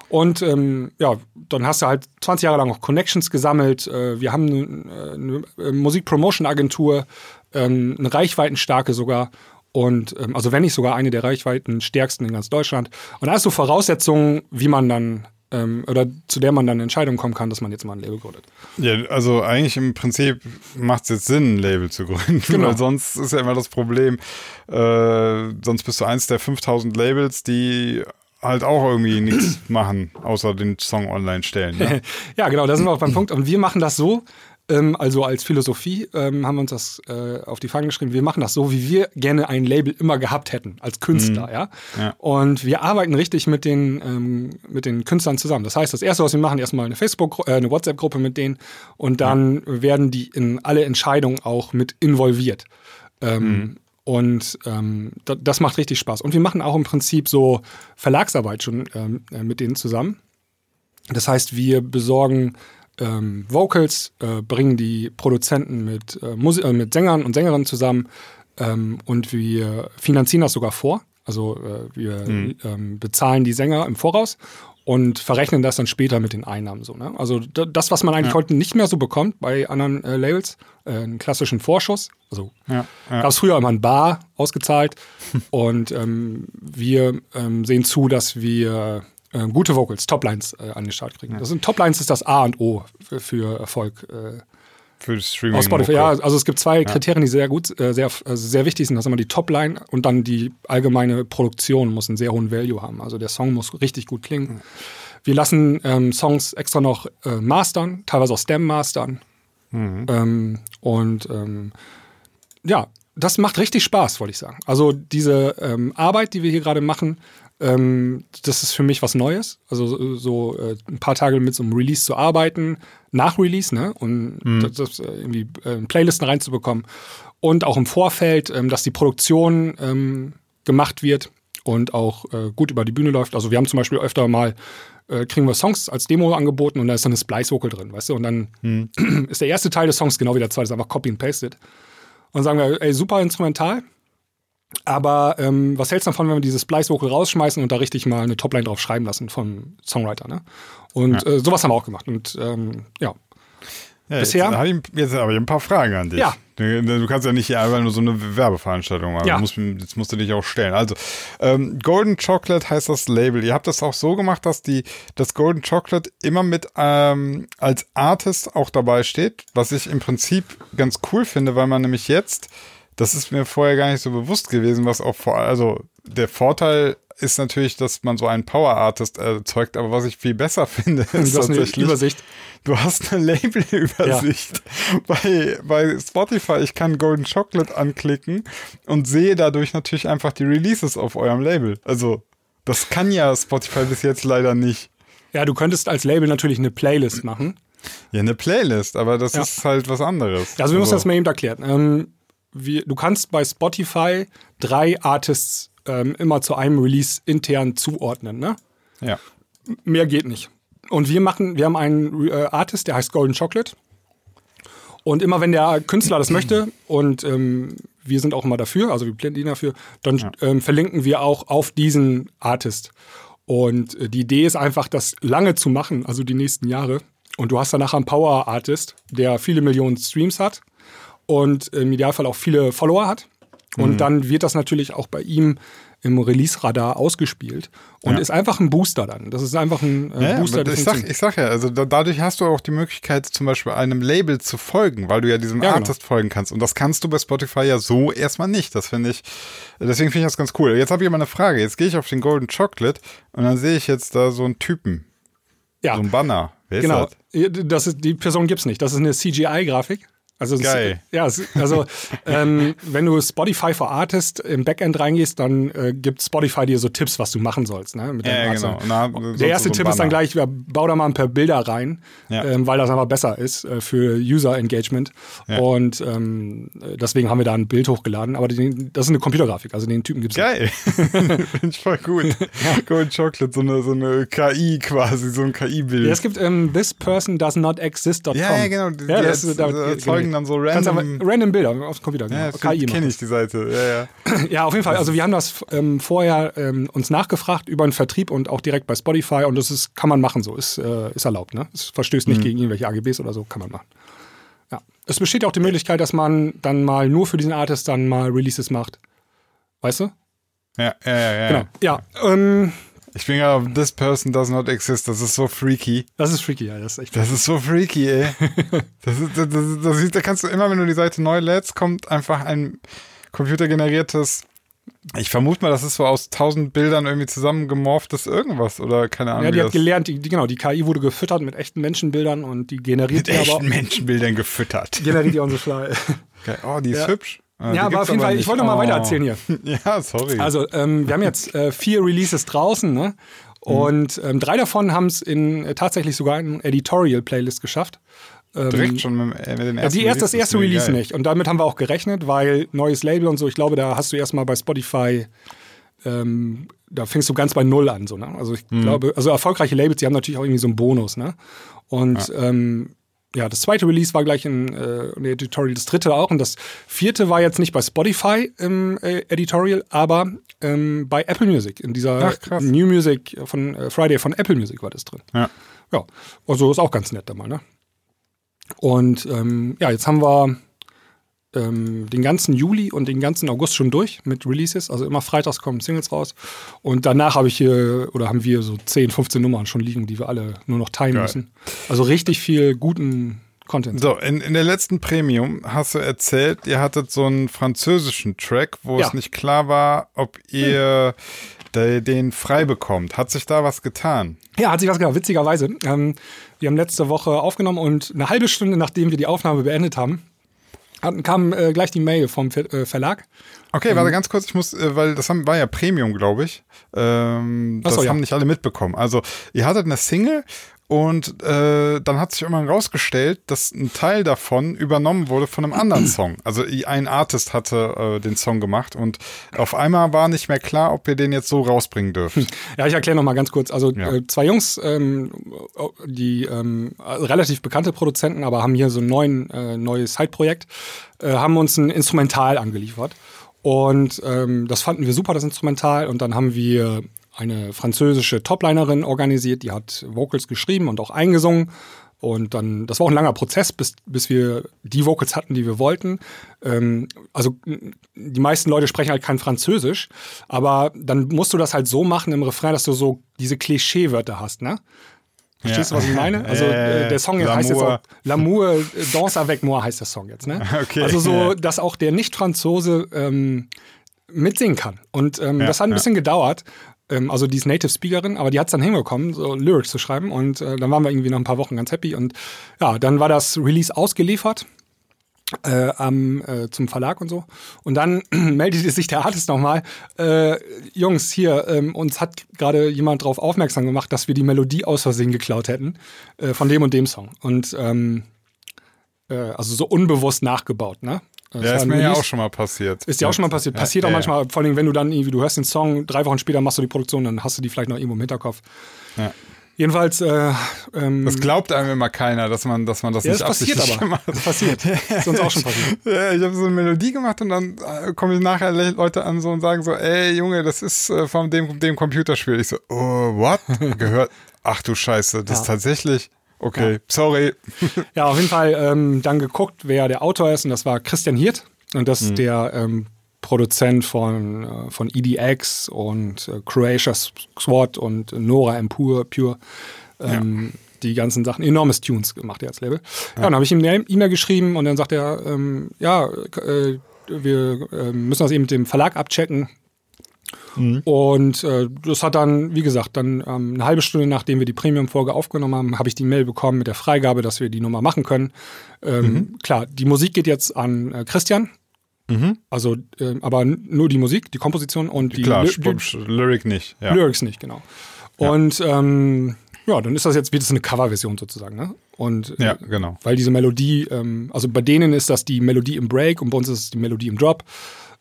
Und ähm, ja, dann hast du halt zwanzig Jahre lang auch Connections gesammelt. Äh, wir haben eine, eine Musik-Promotion-Agentur, ähm, eine reichweitenstarke sogar. Und ähm, also wenn nicht sogar eine der reichweitenstärksten in ganz Deutschland. Und da hast du Voraussetzungen, wie man dann, ähm, oder zu der man dann Entscheidungen kommen kann, dass man jetzt mal ein Label gründet. Ja, also eigentlich im Prinzip macht es jetzt Sinn, ein Label zu gründen. Genau. Weil sonst ist ja immer das Problem, äh, sonst bist du eins der fünftausend Labels, die halt auch irgendwie nichts machen, außer den Song online stellen. Ne? Ja, genau, da sind wir auch beim Punkt. Und wir machen das so, also als Philosophie ähm, haben wir uns das äh, auf die Fahnen geschrieben. Wir machen das so, wie wir gerne ein Label immer gehabt hätten, als Künstler. Mhm. Ja? Ja. Und wir arbeiten richtig mit den, ähm, mit den Künstlern zusammen. Das heißt, das Erste, was wir machen, erstmal eine Facebook, äh, eine WhatsApp-Gruppe mit denen und dann ja. werden die in alle Entscheidungen auch mit involviert. Ähm, mhm. Und ähm, das, das macht richtig Spaß. Und wir machen auch im Prinzip so Verlagsarbeit schon ähm, mit denen zusammen. Das heißt, wir besorgen Ähm, Vocals, äh, bringen die Produzenten mit, äh, Musi- äh, mit Sängern und Sängerinnen zusammen ähm, und wir finanzieren das sogar vor. Also äh, wir mhm. ähm, bezahlen die Sänger im Voraus und verrechnen das dann später mit den Einnahmen. So, ne? Also d- das, was man eigentlich ja. heute nicht mehr so bekommt bei anderen äh, Labels, äh, einen klassischen Vorschuss. Also ja. ja. gab es früher immer ein Bar ausgezahlt und ähm, wir ähm, sehen zu, dass wir Ähm, gute Vocals, Toplines äh, angeschaut kriegen. Ja. Das sind, Toplines ist das A und O für, für Erfolg. Äh, für Streaming. Aus Spotify. Ja, also es gibt zwei ja. Kriterien, die sehr gut, äh, sehr, äh, sehr wichtig sind. Das ist immer die Topline und dann die allgemeine Produktion muss einen sehr hohen Value haben. Also der Song muss richtig gut klingen. Ja. Wir lassen ähm, Songs extra noch äh, mastern, teilweise auch Stem-mastern. Mhm. Ähm, und ähm, ja, das macht richtig Spaß, wollte ich sagen. Also diese ähm, Arbeit, die wir hier gerade machen, Ähm, das ist für mich was Neues, also so, so äh, ein paar Tage mit so einem Release zu arbeiten, nach Release, ne, und mhm. das, das irgendwie äh, Playlisten reinzubekommen und auch im Vorfeld, ähm, dass die Produktion ähm, gemacht wird und auch äh, gut über die Bühne läuft. Also wir haben zum Beispiel öfter mal, äh, kriegen wir Songs als Demo angeboten und da ist dann eine Splice-Vocal drin, weißt du, und dann mhm. ist der erste Teil des Songs genau wie der zweite, ist einfach copy and pasted und sagen wir, ey, super instrumental. Aber ähm, was hältst du davon, wenn wir dieses Splice-Vocal rausschmeißen und da richtig mal eine Topline drauf schreiben lassen vom Songwriter, ne? Und ja. äh, sowas haben wir auch gemacht. Und ähm, ja. ja Bisher. Jetzt habe ich, jetzt hab ich ein paar Fragen an dich. Ja. Du, du kannst ja nicht hier einfach nur so eine Werbeveranstaltung machen. Ja. Du musst, jetzt musst du dich auch stellen. Also, ähm, Golden Chocolate heißt das Label. Ihr habt das auch so gemacht, dass die, das Golden Chocolate immer mit ähm, als Artist auch dabei steht, was ich im Prinzip ganz cool finde, weil man nämlich jetzt. Das ist mir vorher gar nicht so bewusst gewesen, was auch vor, also der Vorteil ist natürlich, dass man so einen Power-Artist erzeugt, aber was ich viel besser finde, ist du hast tatsächlich eine Übersicht. Du hast eine Label-Übersicht. Ja. Bei, bei Spotify, ich kann Golden Chocolate anklicken und sehe dadurch natürlich einfach die Releases auf eurem Label. Also, das kann ja Spotify bis jetzt leider nicht. Ja, du könntest als Label natürlich eine Playlist machen. Ja, eine Playlist, aber das ja. ist halt was anderes. Also, wir müssen also. das mal eben erklären. Ähm, Wie, du kannst bei Spotify drei Artists ähm, immer zu einem Release intern zuordnen, ne? Ja. Mehr geht nicht. Und wir machen, wir haben einen äh, Artist, der heißt Golden Chocolate. Und immer wenn der Künstler das möchte, und ähm, wir sind auch immer dafür, also wir plädieren dafür, dann ja. ähm, verlinken wir auch auf diesen Artist. Und die Idee ist einfach, das lange zu machen, also die nächsten Jahre. Und du hast danach einen Power-Artist, der viele Millionen Streams hat und im Idealfall auch viele Follower hat. Und mhm. dann wird das natürlich auch bei ihm im Release-Radar ausgespielt und ja. ist einfach ein Booster dann. Das ist einfach ein äh, ja, Booster. Ich sag, ich sag ja, also da, dadurch hast du auch die Möglichkeit, zum Beispiel einem Label zu folgen, weil du ja diesem ja, Artist genau. folgen kannst. Und das kannst du bei Spotify ja so erstmal nicht. Das finde ich, deswegen finde ich das ganz cool. Jetzt habe ich immer eine Frage. Jetzt gehe ich auf den Golden Chocolate und dann sehe ich jetzt da so einen Typen. Ja. So einen Banner. Wer genau. ist das? Das ist, die Person gibt's nicht. Das ist eine C G I-Grafik. Also, Geil. Es, ja, es, also ähm, wenn du Spotify for Artist im Backend reingehst, dann äh, gibt Spotify dir so Tipps, was du machen sollst. Ne, mit ja, ja, genau. Na, der erste so Tipp ist dann gleich, ja, bau da mal ein paar Bilder rein, ja. ähm, weil das einfach besser ist äh, für User-Engagement. Ja. Und ähm, deswegen haben wir da ein Bild hochgeladen. Aber den, das ist eine Computergrafik, also den Typen gibt's Geil. Nicht. Geil, finde ich voll gut. Ja. Golden Chocolate, so eine, so eine K I quasi, so ein K I-Bild. Ja, es gibt ähm, this person does not exist dot com. Ja, ja, genau. Ja, das ist, da, äh, Zeug dann so random, random Bilder auf dem Computer. Ja, K I kenne ich die Seite. Ja, ja. ja, auf jeden Fall. Also wir haben das ähm, vorher ähm, uns nachgefragt über den Vertrieb und auch direkt bei Spotify und das ist, kann man machen so, ist, äh, ist erlaubt. Ne? Es verstößt nicht mhm. gegen irgendwelche A G Bs oder so, kann man machen. Ja. Es besteht auch die Möglichkeit, dass man dann mal nur für diesen Artist dann mal Releases macht. Weißt du? Ja, ja, ja. ja. Genau. Ja, ähm, ich bin gerade auf This Person Does Not Exist. Das ist so freaky. Das ist freaky, ja. Das ist, echt das ist so freaky, ey. das ist, das, das, das, da kannst du immer, wenn du die Seite neu lädst, kommt einfach ein computergeneriertes, ich vermute mal, das ist so aus tausend Bildern irgendwie zusammengemorftes irgendwas oder keine Ahnung. Ja, die hat gelernt, die, die, genau, die K I wurde gefüttert mit echten Menschenbildern und die generiert mit die echten aber, Menschenbildern gefüttert. Generiert die unsere Fly. Okay. Oh, die ist ja. hübsch. Ja, die aber auf jeden Fall, nicht. Ich wollte noch mal oh. weiter erzählen hier. Ja, sorry. Also, ähm, wir haben jetzt äh, vier Releases draußen, ne? Und ähm, drei davon haben es in äh, tatsächlich sogar in Editorial-Playlist geschafft. Ähm, Direkt schon mit, äh, mit den ersten die erst, Das erste Release geil. Nicht. Und damit haben wir auch gerechnet, weil neues Label und so, ich glaube, da hast du erstmal bei Spotify, ähm, da fängst du ganz bei Null an, so, ne? Also, ich mhm. glaube, also erfolgreiche Labels, die haben natürlich auch irgendwie so einen Bonus, ne? Und, ja. ähm, Ja, das zweite Release war gleich in, äh, in Editorial, das dritte auch. Und das vierte war jetzt nicht bei Spotify im äh, Editorial, aber ähm, bei Apple Music. In dieser Ach, New Music von äh, Friday von Apple Music war das drin. Ja. Ja, also ist auch ganz nett da mal, ne? Und ähm, ja, jetzt haben wir ähm, den ganzen Juli und den ganzen August schon durch mit Releases. Also immer freitags kommen Singles raus. Und danach habe ich hier, oder haben wir so zehn, fünfzehn Nummern schon liegen, die wir alle nur noch teilen Geil. Müssen. Also richtig viel guten Content. So, in, in der letzten Premium hast du erzählt, ihr hattet so einen französischen Track, wo ja. es nicht klar war, ob ihr hm. de, den frei bekommt. Hat sich da was getan? Ja, hat sich was getan, witzigerweise. Ähm, wir haben letzte Woche aufgenommen und eine halbe Stunde, nachdem wir die Aufnahme beendet haben, kam äh, gleich die Mail vom Ver- äh, Verlag. Okay, warte ähm, ganz kurz, ich muss, äh, weil das haben, war ja Premium, glaube ich. Ähm, das so, haben ja. nicht alle mitbekommen. Also, ihr hattet eine Single und äh, dann hat sich irgendwann rausgestellt, dass ein Teil davon übernommen wurde von einem anderen Song. Also, ein Artist hatte äh, den Song gemacht und auf einmal war nicht mehr klar, ob ihr den jetzt so rausbringen dürft. Ja, ich erkläre nochmal ganz kurz. Also, ja. äh, zwei Jungs, ähm, die ähm, relativ bekannte Produzenten, aber haben hier so ein neuen, äh, neues Side-Projekt, äh, haben uns ein Instrumental angeliefert. Und ähm, das fanden wir super, das Instrumental. Und dann haben wir eine französische Toplinerin organisiert, die hat Vocals geschrieben und auch eingesungen. Und dann, das war auch ein langer Prozess, bis, bis wir die Vocals hatten, die wir wollten. Ähm, also die meisten Leute sprechen halt kein Französisch, aber dann musst du das halt so machen im Refrain, dass du so diese Klischee-Wörter hast, ne? Verstehst ja. du, was ich meine? Also äh, der Song heißt jetzt auch L'amour, Danse avec moi heißt der Song jetzt, ne? Okay. Also so, dass auch der Nicht-Franzose ähm, mitsingen kann. Und ähm, ja, das hat ein bisschen ja. gedauert. Ähm, also die ist Native-Speakerin, aber die hat es dann hinbekommen, so Lyrics zu schreiben. Und äh, dann waren wir irgendwie nach ein paar Wochen ganz happy. Und ja, dann war das Release ausgeliefert äh, am, äh, zum Verlag und so. Und dann meldete sich der Artist nochmal. Äh, Jungs, hier, ähm, uns hat gerade jemand darauf aufmerksam gemacht, dass wir die Melodie aus Versehen geklaut hätten äh, von dem und dem Song. Und ähm, äh, also so unbewusst nachgebaut, ne? Das ja, ist mir ja auch schon mal passiert. Ist ja auch schon mal passiert. Passiert ja, auch ja, manchmal, ja. vor allem wenn du dann irgendwie, du hörst den Song, drei Wochen später machst du die Produktion, dann hast du die vielleicht noch irgendwo im Hinterkopf. Ja. Jedenfalls. Äh, ähm, das glaubt einem immer keiner, dass man, dass man das ja, nicht das absichtlich passiert aber. Das passiert. Das ist uns auch schon passiert. Ja, ich habe so eine Melodie gemacht und dann komme ich nachher Leute an so und sagen so, ey Junge, das ist äh, von dem, dem Computerspiel. Ich so, oh, what? Gehört? Ach du Scheiße, das ja. ist tatsächlich. Okay, ja. sorry. Ja, auf jeden Fall ähm, dann geguckt, wer der Autor ist, und das war Christian Hirt. Und das ist mhm. der ähm, Produzent von, von E D X und äh, Croatia Squad und Nora Empur, Pure. Ähm, ja. Die ganzen Sachen, enormes Tunes gemacht, der als Label. Ja, ja dann habe ich ihm eine E-Mail geschrieben und dann sagt er, ähm, ja, äh, wir äh, müssen das eben mit dem Verlag abchecken. Mhm. Und äh, das hat dann, wie gesagt, dann ähm, eine halbe Stunde, nachdem wir die Premium-Folge aufgenommen haben, habe ich die Mail bekommen mit der Freigabe, dass wir die Nummer machen können. Ähm, mhm. Klar, die Musik geht jetzt an äh, Christian. Mhm. Also, äh, aber nur die Musik, die Komposition und die Klar, Ly- Ly- Lyric nicht. Ja. Lyrics nicht, genau. Ja. Und ähm, ja, dann ist das jetzt, wird es eine Coverversion sozusagen, ne? Und ja, genau. Äh, weil diese Melodie, ähm, also bei denen ist das die Melodie im Break und bei uns ist es die Melodie im Drop.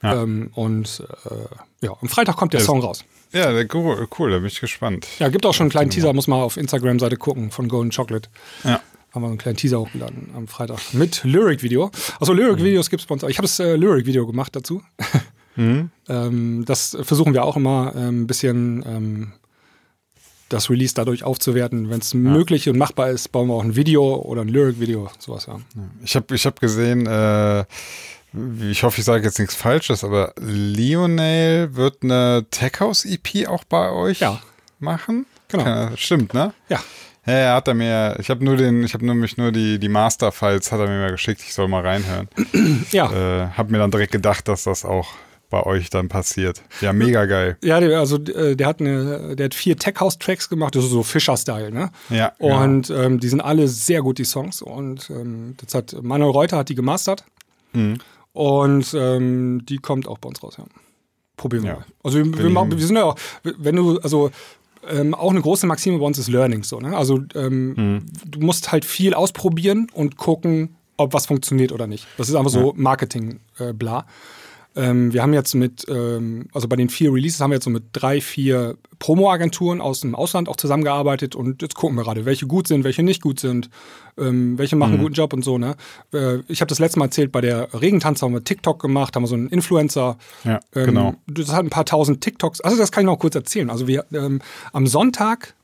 Ja. Ähm, und äh, ja, am Freitag kommt der ja, Song raus. Ja, cool, cool, da bin ich gespannt. Ja, gibt auch schon einen kleinen Teaser, muss man auf Instagram-Seite gucken von Golden Chocolate. Ja. Haben wir einen kleinen Teaser hochgeladen am Freitag mit Lyric-Video. Achso, Lyric-Videos mhm. gibt es bei uns. Ich habe das äh, Lyric-Video gemacht dazu. Mhm. ähm, das versuchen wir auch immer ähm, ein bisschen ähm, das Release dadurch aufzuwerten. Wenn es ja. möglich und machbar ist, bauen wir auch ein Video oder ein Lyric-Video, sowas. Ja. Ich habe ich hab gesehen, äh, ich hoffe, ich sage jetzt nichts Falsches, aber Lionel wird eine Tech-House-E P auch bei euch ja. machen? Genau. Ja, stimmt, ne? Ja. Ja, er hat er mir, ich habe nur den, ich habe nämlich nur die, die Master-Files, hat er mir mal geschickt, ich soll mal reinhören. Ja. Äh, hab mir dann direkt gedacht, dass das auch bei euch dann passiert. Ja, mega geil. Ja, also der hat eine, der hat vier Tech-House-Tracks gemacht, das ist so Fischer-Style, ne? Ja. Und ja. Ähm, die sind alle sehr gut, die Songs. Und ähm, das hat, Manuel Reuter hat die gemastert. Mhm. Und ähm, die kommt auch bei uns raus, ja. Probieren wir ja. mal. Also wir, wir, machen, wir sind ja auch, wenn du, also ähm, auch eine große Maxime bei uns ist Learning, so, ne? Also ähm, mhm. du musst halt viel ausprobieren und gucken, ob was funktioniert oder nicht. Das ist einfach so ja. Marketing, äh, bla. Ähm, wir haben jetzt mit, ähm, also bei den vier Releases haben wir jetzt so mit drei, vier Promo-Agenturen aus dem Ausland auch zusammengearbeitet und jetzt gucken wir gerade, welche gut sind, welche nicht gut sind, ähm, welche machen mhm. einen guten Job und so, ne? Äh, ich habe das letzte Mal erzählt, bei der Regentanz haben wir TikTok gemacht, haben wir so einen Influencer. Ja, ähm, genau. Das hat ein paar tausend TikToks, also das kann ich noch kurz erzählen. Also wir, ähm, am Sonntag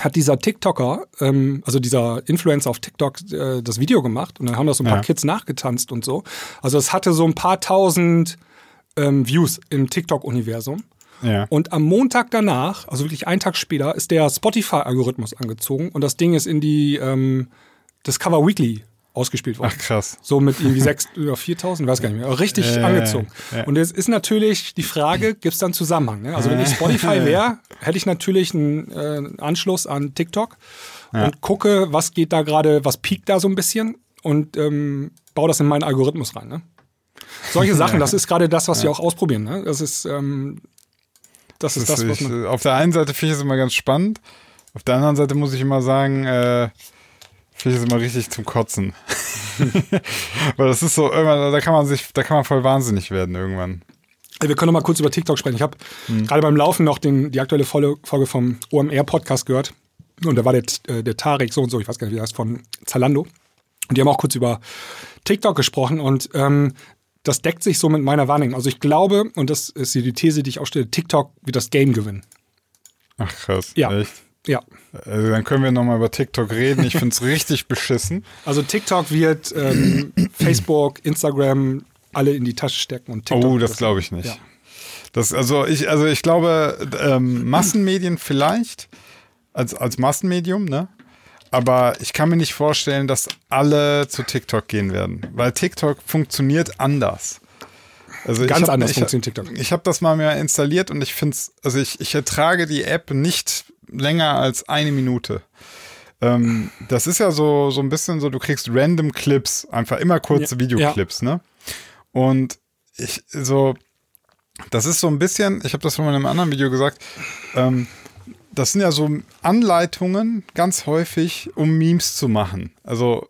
hat dieser TikToker, ähm, also dieser Influencer auf TikTok, äh, das Video gemacht und dann haben das so ein paar ja. Kids nachgetanzt und so. Also es hatte so ein paar tausend ähm, Views im TikTok-Universum. Ja. Und am Montag danach, also wirklich einen Tag später, ist der Spotify-Algorithmus angezogen und das Ding ist in die ähm, Discover Weekly ausgespielt worden. Ach krass. So mit irgendwie sechs oder viertausend, weiß gar nicht mehr, richtig äh, angezogen. Äh. Und jetzt ist natürlich die Frage, gibt es da einen Zusammenhang? Ne? Also wenn ich Spotify wäre, hätte ich natürlich einen äh, Anschluss an TikTok ja. und gucke, was geht da gerade, was piekt da so ein bisschen und ähm, baue das in meinen Algorithmus rein. Ne? Solche Sachen, das ist gerade das, was ja. wir auch ausprobieren. Ne? Das ist ähm, das, ist das, das was man... Ich, auf der einen Seite finde ich es immer ganz spannend, auf der anderen Seite muss ich immer sagen, äh, finde ich das immer richtig zum Kotzen. Weil das ist so, irgendwann, da kann man sich, da kann man voll wahnsinnig werden irgendwann. Wir können noch mal kurz über TikTok sprechen. Ich habe mhm. gerade beim Laufen noch den, die aktuelle Folge vom O M R-Podcast gehört. Und da war der, der Tarek so und so, ich weiß gar nicht, wie der heißt, von Zalando. Und die haben auch kurz über TikTok gesprochen. Und ähm, das deckt sich so mit meiner Wahrnehmung. Also ich glaube, und das ist die These, die ich aufstelle, TikTok wird das Game gewinnen. Ach krass, ja. echt? Ja. Also dann können wir nochmal über TikTok reden. Ich finde es richtig beschissen. Also TikTok wird ähm, Facebook, Instagram alle in die Tasche stecken und TikTok. Oh, das glaube ich nicht. Ja. Das, also, ich, also ich glaube, ähm, Massenmedien vielleicht, als, als Massenmedium, ne? Aber ich kann mir nicht vorstellen, dass alle zu TikTok gehen werden. Weil TikTok funktioniert anders. Also Ganz ich hab, anders ich, funktioniert TikTok. Ich habe das mal mehr installiert und ich finde es, also ich, ich ertrage die App nicht länger als eine Minute. Ähm, das ist ja so, so ein bisschen so, du kriegst random Clips, einfach immer kurze ja, Videoclips, ja. ne? Und ich, so, das ist so ein bisschen, ich habe das schon mal in einem anderen Video gesagt, ähm, das sind ja so Anleitungen ganz häufig, um Memes zu machen. Also,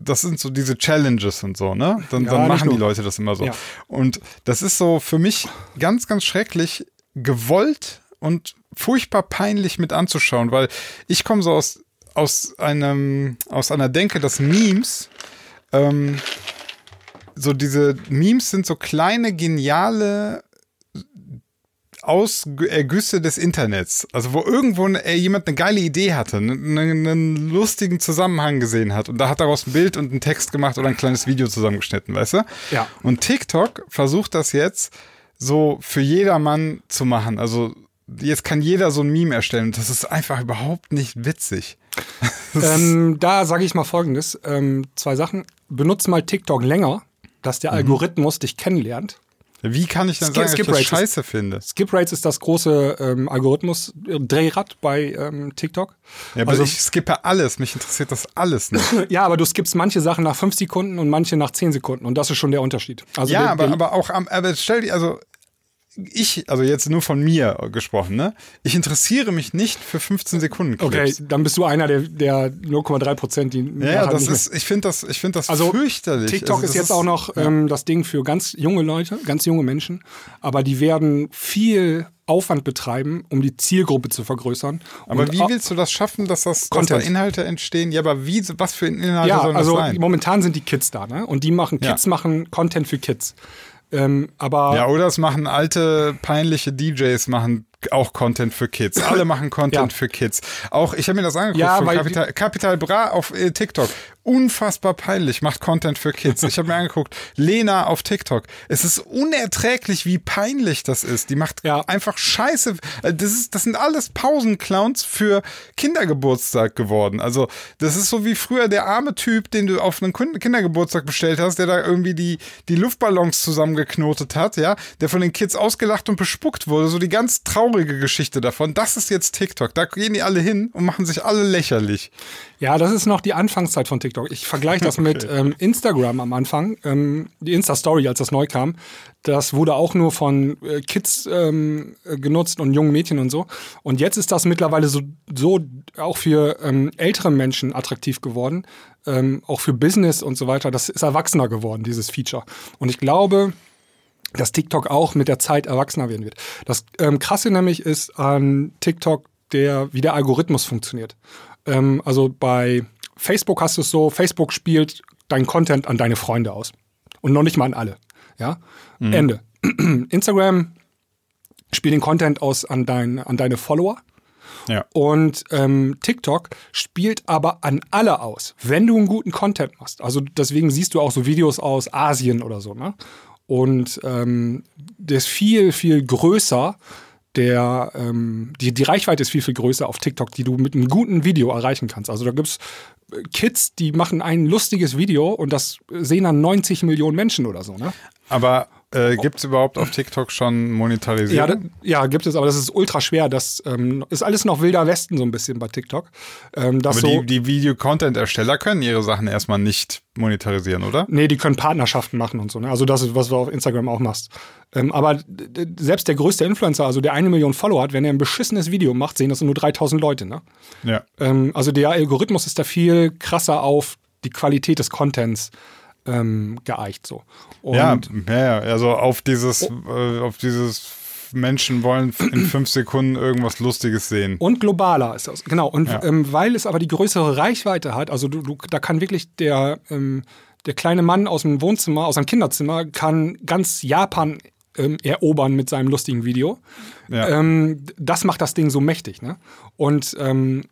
das sind so diese Challenges und so, ne? Dann, ja, dann machen die Leute das immer so. Ja. Und das ist so für mich ganz, ganz schrecklich gewollt und furchtbar peinlich mit anzuschauen, weil ich komme so aus aus einem aus einer Denke, dass Memes ähm, so diese Memes sind so kleine geniale Aus Ergüsse des Internets, also wo irgendwo äh, jemand eine geile Idee hatte, einen, einen lustigen Zusammenhang gesehen hat und da hat daraus ein Bild und einen Text gemacht oder ein kleines Video zusammengeschnitten, weißt du? Ja. Und TikTok versucht das jetzt so für jedermann zu machen, also jetzt kann jeder so ein Meme erstellen. Das ist einfach überhaupt nicht witzig. Ähm, da sage ich mal Folgendes, ähm, zwei Sachen. Benutz mal TikTok länger, dass der mhm. Algorithmus dich kennenlernt. Wie kann ich dann Skip, sagen, dass Skip ich das scheiße ist, finde? Skip Rates ist das große ähm, Algorithmus-Drehrad bei ähm, TikTok. Ja, aber also, ich skippe alles. Mich interessiert das alles nicht. Ja, aber du skippst manche Sachen nach fünf Sekunden und manche nach zehn Sekunden. Und das ist schon der Unterschied. Also ja, der, aber, der, aber auch am, aber stell dir, also ich, also jetzt nur von mir gesprochen, ne? Ich interessiere mich nicht für fünfzehn Sekunden. Okay, dann bist du einer der, der null Komma drei Prozent, die. Ja, das ist, ich finde das, ich finde das also fürchterlich. TikTok also, ist jetzt ist, auch noch ja. ähm, das Ding für ganz junge Leute, ganz junge Menschen, aber die werden viel Aufwand betreiben, um die Zielgruppe zu vergrößern. Aber und wie willst du das schaffen, dass, das, dass da Inhalte entstehen? Ja, aber wie, was für Inhalte ja, sollen also das sein? Momentan sind die Kids da, ne? Und die machen, Kids ja. machen Content für Kids. Ähm, aber ja, oder es machen alte, peinliche D Js, machen auch Content für Kids. Alle machen Content ja. für Kids. Auch, ich habe mir das angeguckt, ja, von Capital, Capital Bra auf äh, TikTok. Unfassbar peinlich, macht Content für Kids. Ich habe mir angeguckt, Lena auf TikTok. Es ist unerträglich, wie peinlich das ist. Die macht ja. einfach Scheiße. Das ist, das sind alles Pausenclowns für Kindergeburtstag geworden. Also das ist so wie früher der arme Typ, den du auf einen Kindergeburtstag bestellt hast, der da irgendwie die, die Luftballons zusammengeknotet hat, ja, der von den Kids ausgelacht und bespuckt wurde. So die ganz traurige Geschichte davon. Das ist jetzt TikTok. Da gehen die alle hin und machen sich alle lächerlich. Ja, das ist noch die Anfangszeit von TikTok. Ich vergleiche das mit ähm, Instagram am Anfang. Ähm, die Insta-Story, als das neu kam, das wurde auch nur von äh, Kids ähm, genutzt und jungen Mädchen und so. Und jetzt ist das mittlerweile so, so auch für ähm, ältere Menschen attraktiv geworden, ähm, auch für Business und so weiter. Das ist erwachsener geworden, dieses Feature. Und ich glaube, dass TikTok auch mit der Zeit erwachsener werden wird. Das ähm, Krasse nämlich ist an TikTok, der, wie der Algorithmus funktioniert. Ähm, also bei Facebook hast du es so, Facebook spielt deinen Content an deine Freunde aus. Und noch nicht mal an alle. Ja? Mhm. Ende. Instagram spielt den Content aus an, dein, an deine Follower. Ja. Und ähm, TikTok spielt aber an alle aus, wenn du einen guten Content machst. Also deswegen siehst du auch so Videos aus Asien oder so, ne? Und ähm, das ist viel, viel größer. Der, ähm, die, die Reichweite ist viel, viel größer auf TikTok, die du mit einem guten Video erreichen kannst. Also da gibt's Kids, die machen ein lustiges Video und das sehen dann neunzig Millionen Menschen oder so, ne? Aber äh, gibt es überhaupt auf TikTok schon Monetarisierung? Ja, ja, gibt es, aber das ist ultra schwer. Das ähm, ist alles noch wilder Westen so ein bisschen bei TikTok. Ähm, das aber so, die, die Video-Content-Ersteller können ihre Sachen erstmal nicht monetarisieren, oder? Nee, die können Partnerschaften machen und so, ne? Also das ist, was du auf Instagram auch machst. Ähm, aber d- d- selbst der größte Influencer, also der eine Million Follower hat, wenn er ein beschissenes Video macht, sehen das nur dreitausend Leute, ne? Ja. Ähm, also der Algorithmus ist da viel krasser auf die Qualität des Contents Ähm, geeicht so. Und ja, ja, also auf dieses, oh. äh, auf dieses Menschen wollen in fünf Sekunden irgendwas Lustiges sehen. Und globaler ist das, genau. Und ja. ähm, weil es aber die größere Reichweite hat, also du, du, da kann wirklich der, ähm, der kleine Mann aus dem Wohnzimmer, aus seinem Kinderzimmer, kann ganz Japan ähm, erobern mit seinem lustigen Video. Ja. Ähm, das macht das Ding so mächtig, ne? Und ähm,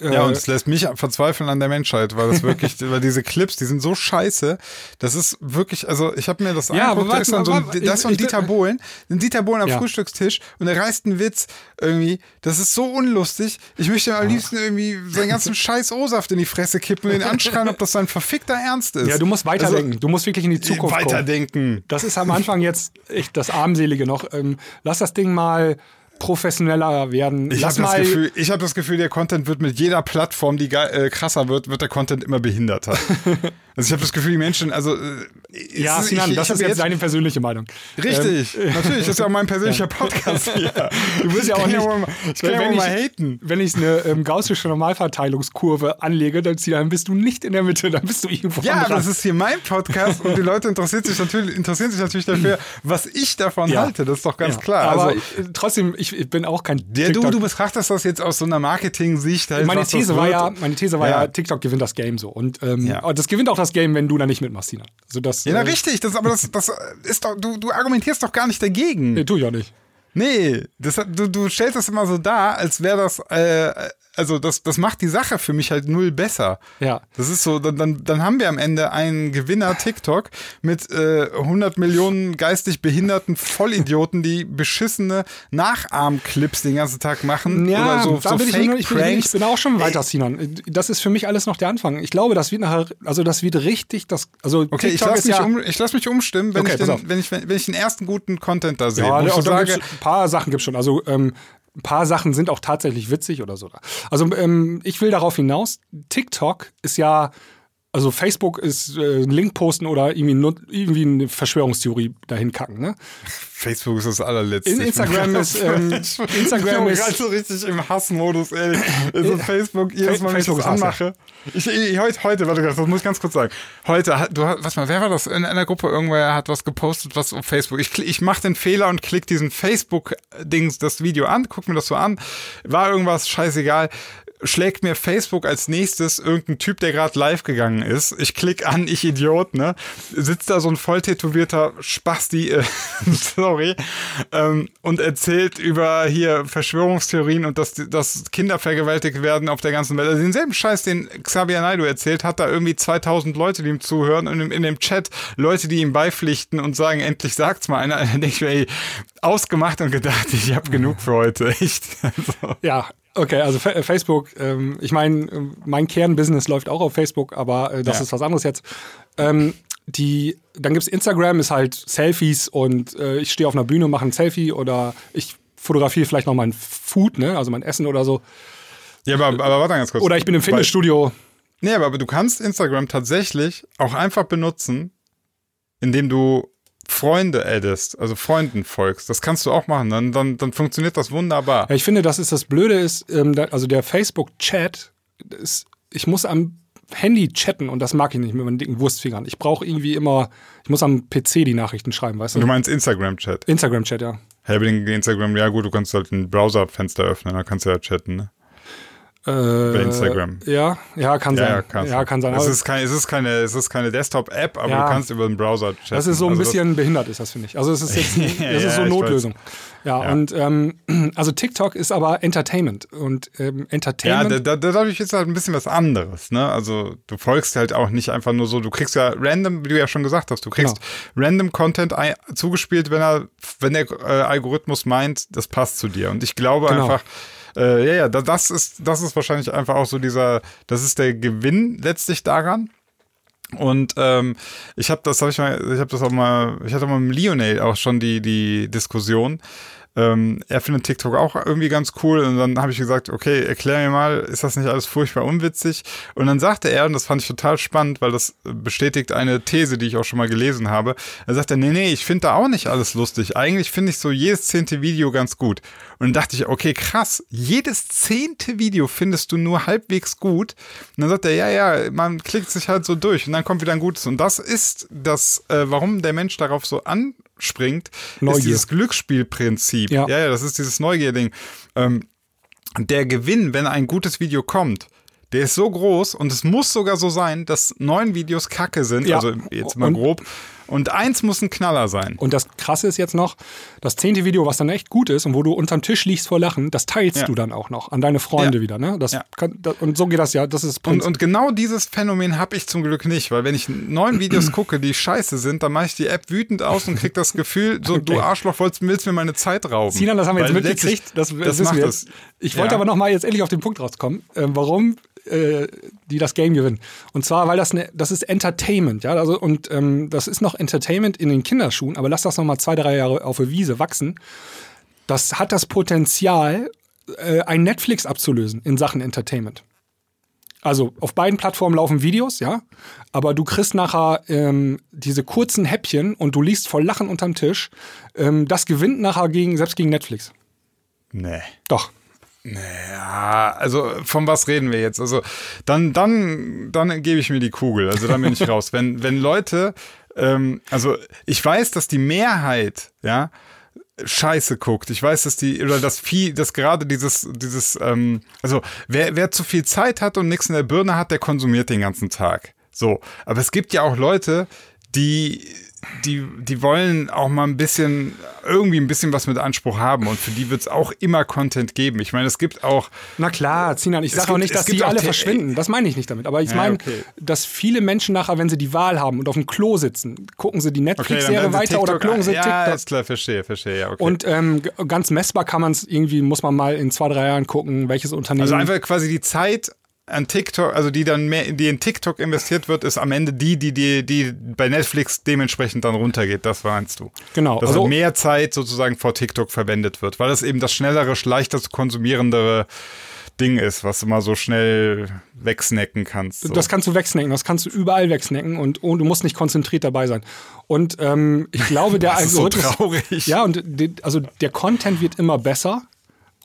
ja, und es lässt mich verzweifeln an der Menschheit, weil das wirklich, weil diese Clips, die sind so scheiße, das ist wirklich, also ich habe mir das ja, angeguckt, da ist dann so ein, das so ein Dieter Bohlen, ein Dieter Bohlen am ja. Frühstückstisch und er reißt einen Witz irgendwie, das ist so unlustig, ich möchte ihm am liebsten irgendwie seinen ganzen scheiß O-Saft in die Fresse kippen und ihn anschreien, ob das sein verfickter Ernst ist. Ja, du musst weiterdenken, also, du musst wirklich in die Zukunft weiterdenken. Kommen. Das ist am Anfang jetzt echt das Armselige noch, ähm, lass das Ding mal professioneller werden. Ich habe das Gefühl, ich habe das Gefühl, der Content wird mit jeder Plattform, die ge- äh, krasser wird, wird der Content immer behinderter. Also ich habe das Gefühl, die Menschen, also... Ja, ist, Sinan, ich, das ich ist jetzt deine persönliche Meinung. Richtig, ähm, natürlich, das ist ja auch mein persönlicher Podcast hier. Ja. Du wirst ja auch nicht... Mal, ich kann ja auch mal haten. Wenn ich eine ähm, gaußische Normalverteilungskurve anlege, dann, dann bist du nicht in der Mitte, dann bist du irgendwo Ja, dran. Das ist hier mein Podcast und die Leute interessieren sich natürlich, interessieren sich natürlich dafür, was ich davon ja. halte, das ist doch ganz ja. klar. Aber also, ich, trotzdem, ich, ich bin auch kein der TikTok... Du, du betrachtest das jetzt aus so einer Marketing-Sicht. Halt, meine, These war ja, meine These war ja. ja, TikTok gewinnt das Game so. Und ähm, ja. das gewinnt auch das Game, wenn du da nicht mitmachst, Sinan. Also das, ja, na, äh, richtig. Das, aber das, das ist doch, du, du argumentierst doch gar nicht dagegen. Nee, tu ich auch nicht. Nee, das, du, du stellst das immer so dar, als wäre das, äh, also das, das macht die Sache für mich halt null besser. Ja. Das ist so, dann, dann, dann haben wir am Ende einen Gewinner TikTok mit äh, hundert Millionen geistig behinderten Vollidioten, die beschissene Nachahmclips den ganzen Tag machen. Ja, oder so, da so bin, ich nur, ich, bin, ich bin auch schon weiter, Sinan. Das ist für mich alles noch der Anfang. Ich glaube, das wird nachher, also das wird richtig, das, also okay, TikTok ich lass mich ja, um, ich lass mich umstimmen, wenn, okay, ich den, wenn, ich, wenn ich den ersten guten Content da sehe. Ja, wo ich sage, ein paar Sachen gibt es schon. Also ähm, ein paar Sachen sind auch tatsächlich witzig oder so. Also ähm, ich will darauf hinaus, TikTok ist ja, also Facebook ist äh, einen Link posten oder irgendwie, irgendwie eine Verschwörungstheorie dahin kacken, ne? Facebook ist das allerletzte. In Instagram ist ähm, Instagram ich bin gerade so richtig im Hassmodus, ey. Also Facebook, jedes Mal, wenn ich das anmache. Ich, ich, heute, heute, warte, das muss ich ganz kurz sagen. Heute, du hast, was mal, wer war das? In einer Gruppe irgendwer hat was gepostet, was auf Facebook. Ich, ich mache den Fehler und klicke diesen Facebook-Dings, das Video an, guck mir das so an. War irgendwas, scheißegal. Schlägt mir Facebook als nächstes irgendein Typ, der gerade live gegangen ist. Ich klicke an, ich Idiot, ne? Sitzt da so ein voll tätowierter Spasti, äh, sorry, ähm, und erzählt über hier Verschwörungstheorien und dass, dass Kinder vergewaltigt werden auf der ganzen Welt. Also denselben Scheiß, den Xavier Naidoo erzählt, hat da irgendwie zweitausend Leute, die ihm zuhören und in, in dem Chat Leute, die ihm beipflichten und sagen, endlich sagt's mal einer. Dann denke ich mir, ey, ausgemacht und gedacht, ich hab genug für heute. Echt. Also. Ja. Okay, also Facebook, ähm, ich meine, mein Kernbusiness läuft auch auf Facebook, aber äh, das ja. ist was anderes jetzt. Ähm, die, dann gibt's Instagram, ist halt Selfies und äh, ich stehe auf einer Bühne, mache ein Selfie oder ich fotografiere vielleicht noch mein Food, ne, also mein Essen oder so. Ja, aber, aber warte ganz kurz. Oder ich bin im Fitnessstudio. Nee, aber, aber du kannst Instagram tatsächlich auch einfach benutzen, indem du Freunde addest, also Freunden folgst. Das kannst du auch machen, dann, dann, dann funktioniert das wunderbar. Ja, ich finde, das ist das Blöde, ist, ähm, da, also der Facebook-Chat, ist, ich muss am Handy chatten und das mag ich nicht mit meinen dicken Wurstfingern. Ich brauche irgendwie immer, ich muss am P C die Nachrichten schreiben, weißt du? Du meinst Instagram-Chat? Instagram-Chat, ja. Ja, den Instagram, ja gut, du kannst halt ein Browser-Fenster öffnen, dann kannst du ja chatten, ne? Bei Instagram. Ja, ja, kann ja, sein. Ja, ja, kann sein. Es ist, kein, es ist keine, es ist keine Desktop-App, aber ja. du kannst über den Browser chatten. Das ist so ein also bisschen behindert, ist das, finde ich. Also es ist jetzt, das ja, ist so eine Notlösung. Ja, ja, und ähm, also TikTok ist aber Entertainment und ähm, Entertainment. Ja, da, da, dadurch ist halt ein bisschen was anderes, ne? Also du folgst halt auch nicht einfach nur so, du kriegst ja random, wie du ja schon gesagt hast, du kriegst genau. random Content ein, zugespielt, wenn er, wenn der äh, Algorithmus meint, das passt zu dir. Und ich glaube genau. einfach, Äh, ja, ja, das ist, das ist wahrscheinlich einfach auch so dieser, das ist der Gewinn letztlich daran. Und ähm, ich habe das, hab ich mal, ich habe das auch mal, ich hatte mal mit Lionel auch schon die, die Diskussion. Ähm, er findet TikTok auch irgendwie ganz cool und dann habe ich gesagt, okay, erklär mir mal, ist das nicht alles furchtbar unwitzig? Und dann sagte er, und das fand ich total spannend, weil das bestätigt eine These, die ich auch schon mal gelesen habe, er sagte, nee, nee, ich finde da auch nicht alles lustig, eigentlich finde ich so jedes zehnte Video ganz gut. Und dann dachte ich, okay, krass, jedes zehnte Video findest du nur halbwegs gut und dann sagt er, ja, ja, man klickt sich halt so durch und dann kommt wieder ein gutes und das ist das, äh, warum der Mensch darauf so an springt, Neugier. Ist dieses Glücksspielprinzip. Ja. ja, ja, das ist dieses Neugierding. Ähm, der Gewinn, wenn ein gutes Video kommt, der ist so groß und es muss sogar so sein, dass neun Videos kacke sind, ja. also jetzt mal und, grob, und eins muss ein Knaller sein. Und das Krasse ist jetzt noch, das zehnte Video, was dann echt gut ist und wo du unterm Tisch liegst vor Lachen, das teilst ja. du dann auch noch an deine Freunde ja. wieder. Ne? Das ja. kann, das, und so geht das ja. Das ist das und, und genau dieses Phänomen habe ich zum Glück nicht, weil wenn ich neun Videos gucke, die scheiße sind, dann mache ich die App wütend aus und kriege das Gefühl, so okay. du Arschloch, willst, willst mir meine Zeit rauben. Sinan, das haben wir weil jetzt mitgekriegt. Das, das, das wissen wir jetzt. Das. Ich wollte ja. aber nochmal jetzt endlich auf den Punkt rauskommen. Äh, warum die das Game gewinnen. Und zwar, weil das ne, das ist Entertainment, ja, also und ähm, das ist noch Entertainment in den Kinderschuhen, aber lass das nochmal zwei, drei Jahre auf der Wiese wachsen. Das hat das Potenzial, äh, ein Netflix abzulösen in Sachen Entertainment. Also auf beiden Plattformen laufen Videos, ja, aber du kriegst nachher ähm, diese kurzen Häppchen und du liegst voll Lachen unterm Tisch. Ähm, das gewinnt nachher gegen, selbst gegen Netflix. Nee. Doch. Naja, also von was reden wir jetzt? Also dann, dann, dann gebe ich mir die Kugel, also dann bin ich raus. Wenn, wenn Leute, ähm, also ich weiß, dass die Mehrheit, ja, Scheiße guckt. Ich weiß, dass die, oder dass viel, dass gerade dieses, dieses, ähm, also wer, wer zu viel Zeit hat und nichts in der Birne hat, der konsumiert den ganzen Tag. So. Aber es gibt ja auch Leute, die, die, die wollen auch mal ein bisschen, irgendwie ein bisschen was mit Anspruch haben und für die wird es auch immer Content geben. Ich meine, es gibt auch. Na klar, Sinan, ich sage auch nicht, dass die alle T- verschwinden. Das meine ich nicht damit. Aber ich ja, meine, okay. dass viele Menschen nachher, wenn sie die Wahl haben und auf dem Klo sitzen, gucken sie die Netflix-Serie okay, weiter TikTok, oder gucken sie ja, TikTok. Ja, ist klar, verstehe, verstehe. Ja, okay. Und ähm, ganz messbar kann man es irgendwie, muss man mal in zwei, drei Jahren gucken, welches Unternehmen. Also einfach quasi die Zeit an TikTok, also die dann mehr, die in TikTok investiert wird, ist am Ende die, die, die, die bei Netflix dementsprechend dann runtergeht. Das meinst du? Genau. Dass also mehr Zeit sozusagen vor TikTok verwendet wird, weil das eben das schnellere, leichter zu konsumierendere Ding ist, was du mal so schnell wegsnacken kannst. So. Das kannst du wegsnacken, das kannst du überall wegsnacken und, und du musst nicht konzentriert dabei sein. Und ähm, ich glaube, der das ist so traurig. Ja, und also der Content wird immer besser.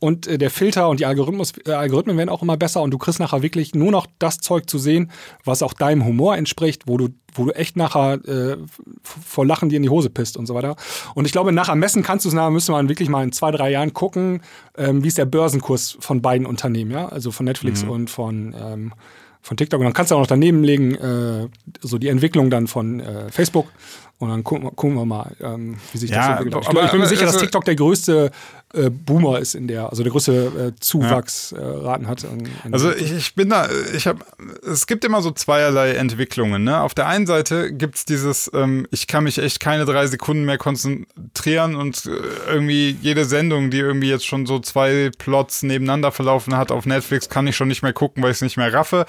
Und der Filter und die Algorithmus, äh, Algorithmen werden auch immer besser und du kriegst nachher wirklich nur noch das Zeug zu sehen, was auch deinem Humor entspricht, wo du, wo du echt nachher äh, vor Lachen dir in die Hose pisst und so weiter. Und ich glaube, nachher messen kannst du es nachher, müssen wir wirklich mal in zwei, drei Jahren gucken, ähm, wie ist der Börsenkurs von beiden Unternehmen, ja, also von Netflix mhm. und von, ähm, von TikTok. Und dann kannst du auch noch daneben legen, äh, so die Entwicklung dann von äh, Facebook. Und dann gucken, gucken wir mal, ähm, wie sich ja, das entwickelt. Aber, ich, aber, ich bin mir sicher, dass TikTok der größte äh, Boomer ist in der, also der größte äh, Zuwachsraten ja. äh, hat. In, in also ich, ich bin da, ich habe, es gibt immer so zweierlei Entwicklungen. Ne? Auf der einen Seite gibt's dieses, ähm, ich kann mich echt keine drei Sekunden mehr konzentrieren und äh, irgendwie jede Sendung, die irgendwie jetzt schon so zwei Plots nebeneinander verlaufen hat auf Netflix, kann ich schon nicht mehr gucken, weil ich es nicht mehr raffe.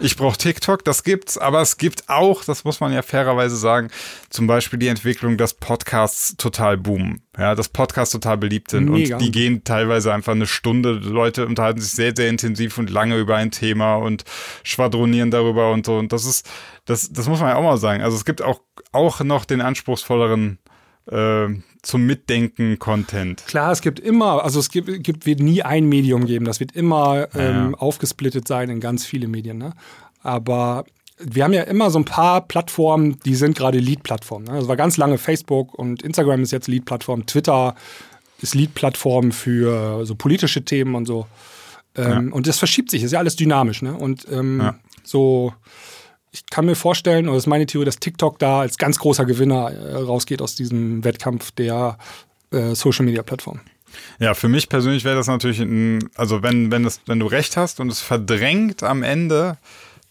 Ich brauche TikTok, das gibt's, aber es gibt auch, das muss man ja fairerweise sagen, zum Beispiel Beispiel die Entwicklung, dass Podcasts total boomen, ja, dass Podcasts total beliebt sind. Mega. Und die gehen teilweise einfach eine Stunde, Leute unterhalten sich sehr, sehr intensiv und lange über ein Thema und schwadronieren darüber und so und das ist, das, das muss man ja auch mal sagen, also es gibt auch, auch noch den anspruchsvolleren äh, zum Mitdenken-Content. Klar, es gibt immer, also es gibt, gibt wird nie ein Medium geben, das wird immer ähm, ja. aufgesplittet sein in ganz viele Medien, ne? Aber wir haben ja immer so ein paar Plattformen, die sind gerade Lead-Plattformen. Das war ganz lange Facebook und Instagram ist jetzt Lead-Plattform. Twitter ist Lead-Plattform für so politische Themen und so. Ja. Und das verschiebt sich, das ist ja alles dynamisch. Ne? Und ähm, ja. so, ich kann mir vorstellen, oder das ist meine Theorie, dass TikTok da als ganz großer Gewinner rausgeht aus diesem Wettkampf der äh, Social-Media-Plattform. Ja, für mich persönlich wäre das natürlich, ein, also wenn, wenn, das, wenn du recht hast und es verdrängt am Ende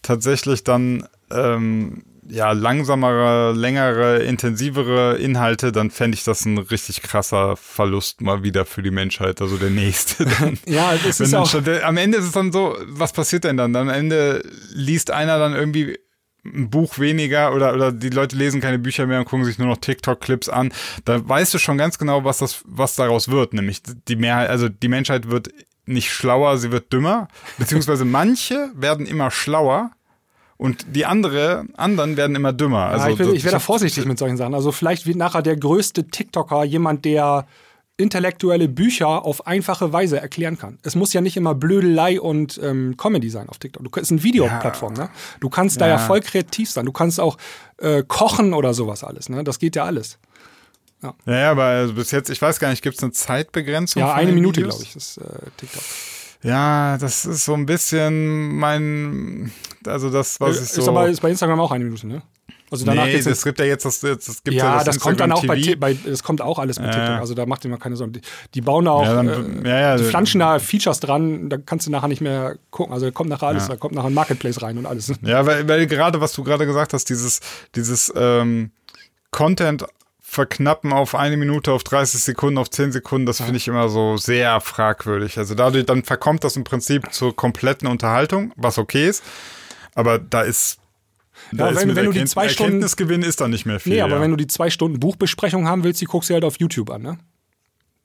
tatsächlich dann ähm, ja langsamere, längere, intensivere Inhalte, dann fände ich das ein richtig krasser Verlust mal wieder für die Menschheit, also der nächste. Dann, ja, das ist auch. Schon, der, am Ende ist es dann so, was passiert denn dann? Am Ende liest einer dann irgendwie ein Buch weniger oder, oder die Leute lesen keine Bücher mehr und gucken sich nur noch TikTok-Clips an. Da weißt du schon ganz genau, was das, was daraus wird, nämlich die Mehrheit, also die Menschheit wird nicht schlauer, sie wird dümmer, beziehungsweise manche werden immer schlauer und die andere, anderen werden immer dümmer. Also ja, ich bin, ich wäre da vorsichtig mit solchen Sachen. Also vielleicht wird nachher der größte TikToker jemand, der intellektuelle Bücher auf einfache Weise erklären kann. Es muss ja nicht immer Blödelei und ähm, Comedy sein auf TikTok. Du, es ist eine Videoplattform, ja. ne? Du kannst ja. da ja voll kreativ sein. Du kannst auch äh, kochen oder sowas alles, ne? Das geht ja alles. Ja, ja, aber also bis jetzt, ich weiß gar nicht, gibt es eine Zeitbegrenzung? Ja, eine Minute, glaube ich, ist äh, TikTok. Ja, das ist so ein bisschen mein, also das, was ich so... Ist aber ist bei Instagram auch eine Minute, ne? Also danach nee, es gibt ja jetzt das, das gibt ja, ja das, das kommt dann auch bei, bei, das kommt auch alles mit ja, TikTok, also da macht ihr mal keine Sorgen. Die, die bauen da auch, ja, dann, äh, ja, ja, die flanschen da Features dran, da kannst du nachher nicht mehr gucken, also da kommt nachher alles, ja. da kommt nachher ein Marketplace rein und alles. Ja, weil, weil gerade, was du gerade gesagt hast, dieses, dieses ähm, Content verknappen auf eine Minute, auf dreißig Sekunden, auf zehn Sekunden, das finde ich immer so sehr fragwürdig. Also dadurch, dann verkommt das im Prinzip zur kompletten Unterhaltung, was okay ist, aber da ist, da ja, ist wenn, mit wenn Erkennt- du die zwei Stunden Erkenntnisgewinn ist da nicht mehr viel. Nee, aber ja. wenn du die zwei Stunden Buchbesprechung haben willst, die guckst du halt auf YouTube an, ne?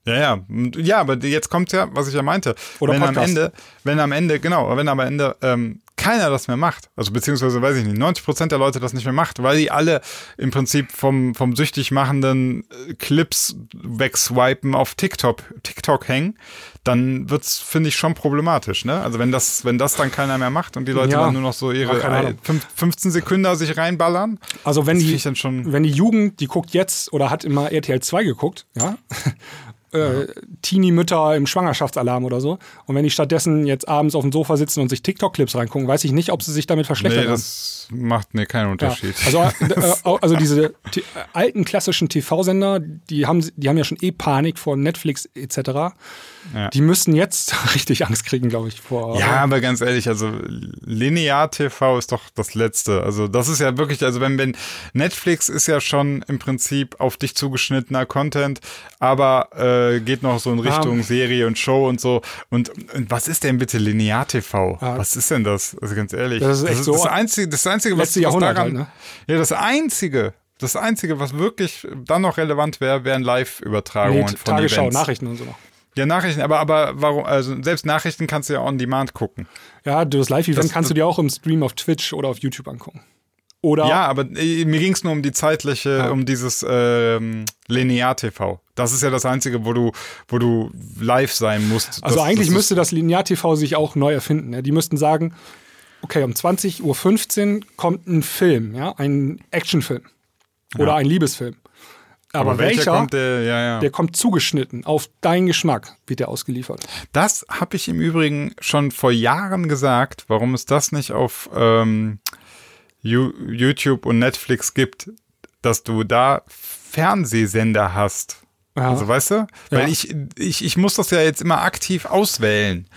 Ja, ja, ja, aber jetzt kommt ja, was ich ja meinte. Oder wenn Podcast. Am Ende, wenn am Ende, genau, wenn am Ende ähm, keiner das mehr macht. Also beziehungsweise, weiß ich nicht, neunzig Prozent der Leute das nicht mehr macht, weil die alle im Prinzip vom, vom süchtig machenden Clips wegswipen auf TikTok, TikTok hängen, dann wird's, finde ich, schon problematisch, ne? Also wenn das, wenn das dann keiner mehr macht und die Leute ja. dann nur noch so ihre ja, fünfzehn Sekunden sich reinballern. Also wenn die, schon wenn die Jugend, die guckt jetzt oder hat immer R T L zwei geguckt, ja, Äh, Teenie-Mütter im Schwangerschaftsalarm oder so. Und wenn die stattdessen jetzt abends auf dem Sofa sitzen und sich TikTok-Clips reingucken, weiß ich nicht, ob sie sich damit verschlechtern. Nee, das haben. macht nee, keinen Unterschied. Ja. Also, äh, also diese t- alten klassischen T V-Sender, die haben, die haben ja schon eh Panik vor Netflix et cetera. Ja. Die müssen jetzt richtig Angst kriegen, glaube ich. vor. Ja, aber ganz ehrlich, also Linear-T V ist doch das Letzte. Also das ist ja wirklich, also wenn, wenn Netflix ist ja schon im Prinzip auf dich zugeschnittener Content, aber äh, geht noch so in Richtung um, Serie und Show und so. Und, und was ist denn bitte Linear-T V? Ja. Was ist denn das? Also ganz ehrlich. Das ist echt das, so das Einzige, das Einzige was, was daran... Halt, ne? Ja, das Einzige, das Einzige, was wirklich dann noch relevant wäre, wären Live-Übertragungen nee, von Tagesschau, Events. Nachrichten und so noch. Ja, Nachrichten, aber, aber warum? Also selbst Nachrichten kannst du ja on demand gucken. Ja, das Live-Event das, kannst du dir auch im Stream auf Twitch oder auf YouTube angucken. Oder ja, aber mir ging es nur um die zeitliche, ja. um dieses ähm, Linear-T V. Das ist ja das Einzige, wo du, wo du live sein musst. Also das, eigentlich das müsste das Linear-T V sich auch neu erfinden. Ja? Die müssten sagen, okay, um zwanzig Uhr fünfzehn kommt ein Film, ja, ein Actionfilm oder ja. ein Liebesfilm. Aber, aber welcher, welcher kommt der, ja, ja. der kommt zugeschnitten, auf deinen Geschmack wird der ausgeliefert. Das habe ich im Übrigen schon vor Jahren gesagt, warum es das nicht auf... Ähm YouTube und Netflix gibt, dass du da Fernsehsender hast. Ja. Also weißt du? Weil ja. ich, ich, ich muss das ja jetzt immer aktiv auswählen.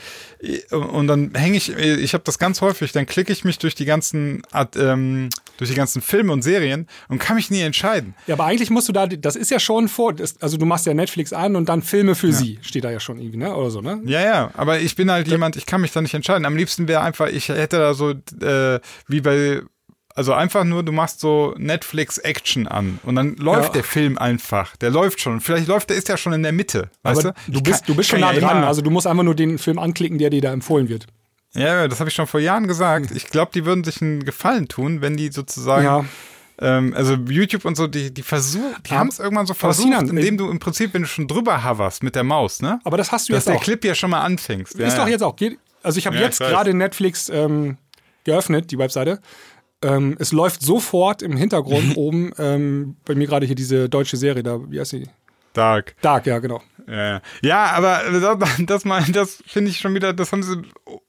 Und dann hänge ich, ich habe das ganz häufig, dann klicke ich mich durch die ganzen ähm, durch die ganzen Filme und Serien und kann mich nie entscheiden. Ja, aber eigentlich musst du da, das ist ja schon vor, also du machst ja Netflix an und dann Filme für ja. sie, steht da ja schon irgendwie, ne? Oder so, ne? Ja, ja, aber ich bin halt jemand, ich kann mich da nicht entscheiden. Am liebsten wäre einfach, ich hätte da so äh, wie bei Also einfach nur, du machst so Netflix-Action an und dann läuft ja. der Film einfach. Der läuft schon. Vielleicht läuft der, ist ja schon in der Mitte, weißt du? Du bist, kann, du bist schon nah ja dran, also du musst einfach nur den Film anklicken, der dir da empfohlen wird. Ja, das habe ich schon vor Jahren gesagt. Ich glaube, die würden sich einen Gefallen tun, wenn die sozusagen, ja. ähm, also YouTube und so, die, die versuchen, die ja. haben es irgendwann so versucht, Sinan, indem du im Prinzip, wenn du schon drüber hoverst mit der Maus, ne? Aber das hast du Dass jetzt auch. Dass der Clip ja schon mal anfängst. Ja, ist doch jetzt auch. Also ich habe ja, jetzt gerade Netflix ähm, geöffnet, die Webseite. Ähm, es läuft sofort im Hintergrund oben ähm, bei mir gerade hier diese deutsche Serie da, wie heißt sie? Dark. Dark, ja, genau. Ja, ja aber das, das, das finde ich schon wieder, das haben sie,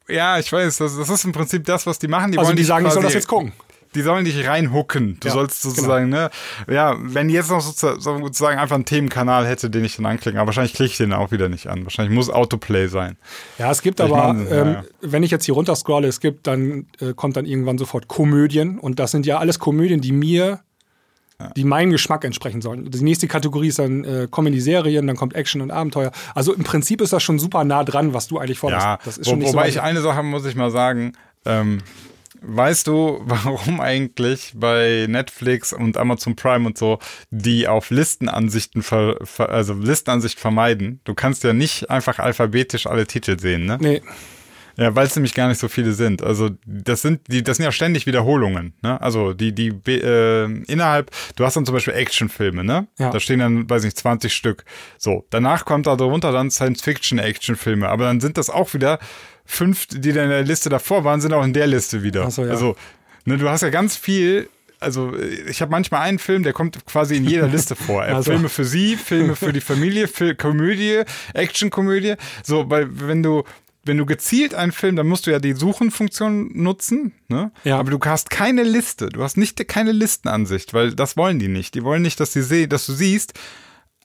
ja, ich weiß, das, das ist im Prinzip das, was die machen. Die also wollen die sagen, ich soll das jetzt gucken. Die sollen dich reinhucken. Du ja, sollst sozusagen, genau. ne? Ja, wenn die jetzt noch sozusagen einfach einen Themenkanal hätte, den ich dann anklicken, aber wahrscheinlich klicke ich den auch wieder nicht an. Wahrscheinlich muss Autoplay sein. Ja, es gibt ich aber, meine, ähm, ja. wenn ich jetzt hier runterscrolle, es gibt, dann äh, kommt dann irgendwann sofort Komödien und das sind ja alles Komödien, die mir, ja. die meinem Geschmack entsprechen sollen. Die nächste Kategorie ist dann äh, Comedy-Serien, dann kommt Action und Abenteuer. Also im Prinzip ist das schon super nah dran, was du eigentlich forderst. Ja, das ist schon wo, nicht wobei so ich eine Sache muss ich mal sagen, ähm, weißt du, warum eigentlich bei Netflix und Amazon Prime und so, die auf Listenansichten, ver, ver, also Listenansicht vermeiden? Du kannst ja nicht einfach alphabetisch alle Titel sehen, ne? Nee. Ja, weil es nämlich gar nicht so viele sind. Also das sind, die, das sind ja ständig Wiederholungen, ne? Also die, die äh, innerhalb, du hast dann zum Beispiel Actionfilme, ne? Ja. Da stehen dann, weiß nicht, zwanzig Stück. So, danach kommt da drunter dann Science-Fiction-Actionfilme, aber dann sind das auch wieder fünf, die dann in der Liste davor waren, sind auch in der Liste wieder. Ach so, ja. Also, ne, du hast ja ganz viel, also ich habe manchmal einen Film, der kommt quasi in jeder Liste vor. Also. Filme für sie, Filme für die Familie, Fil- Komödie, Actionkomödie. So, weil wenn du wenn du gezielt einen Film, dann musst du ja die Suchenfunktion nutzen, ne? Ja. Aber du hast keine Liste, du hast nicht keine Listenansicht, weil das wollen die nicht. Die wollen nicht, dass, die se- dass du siehst,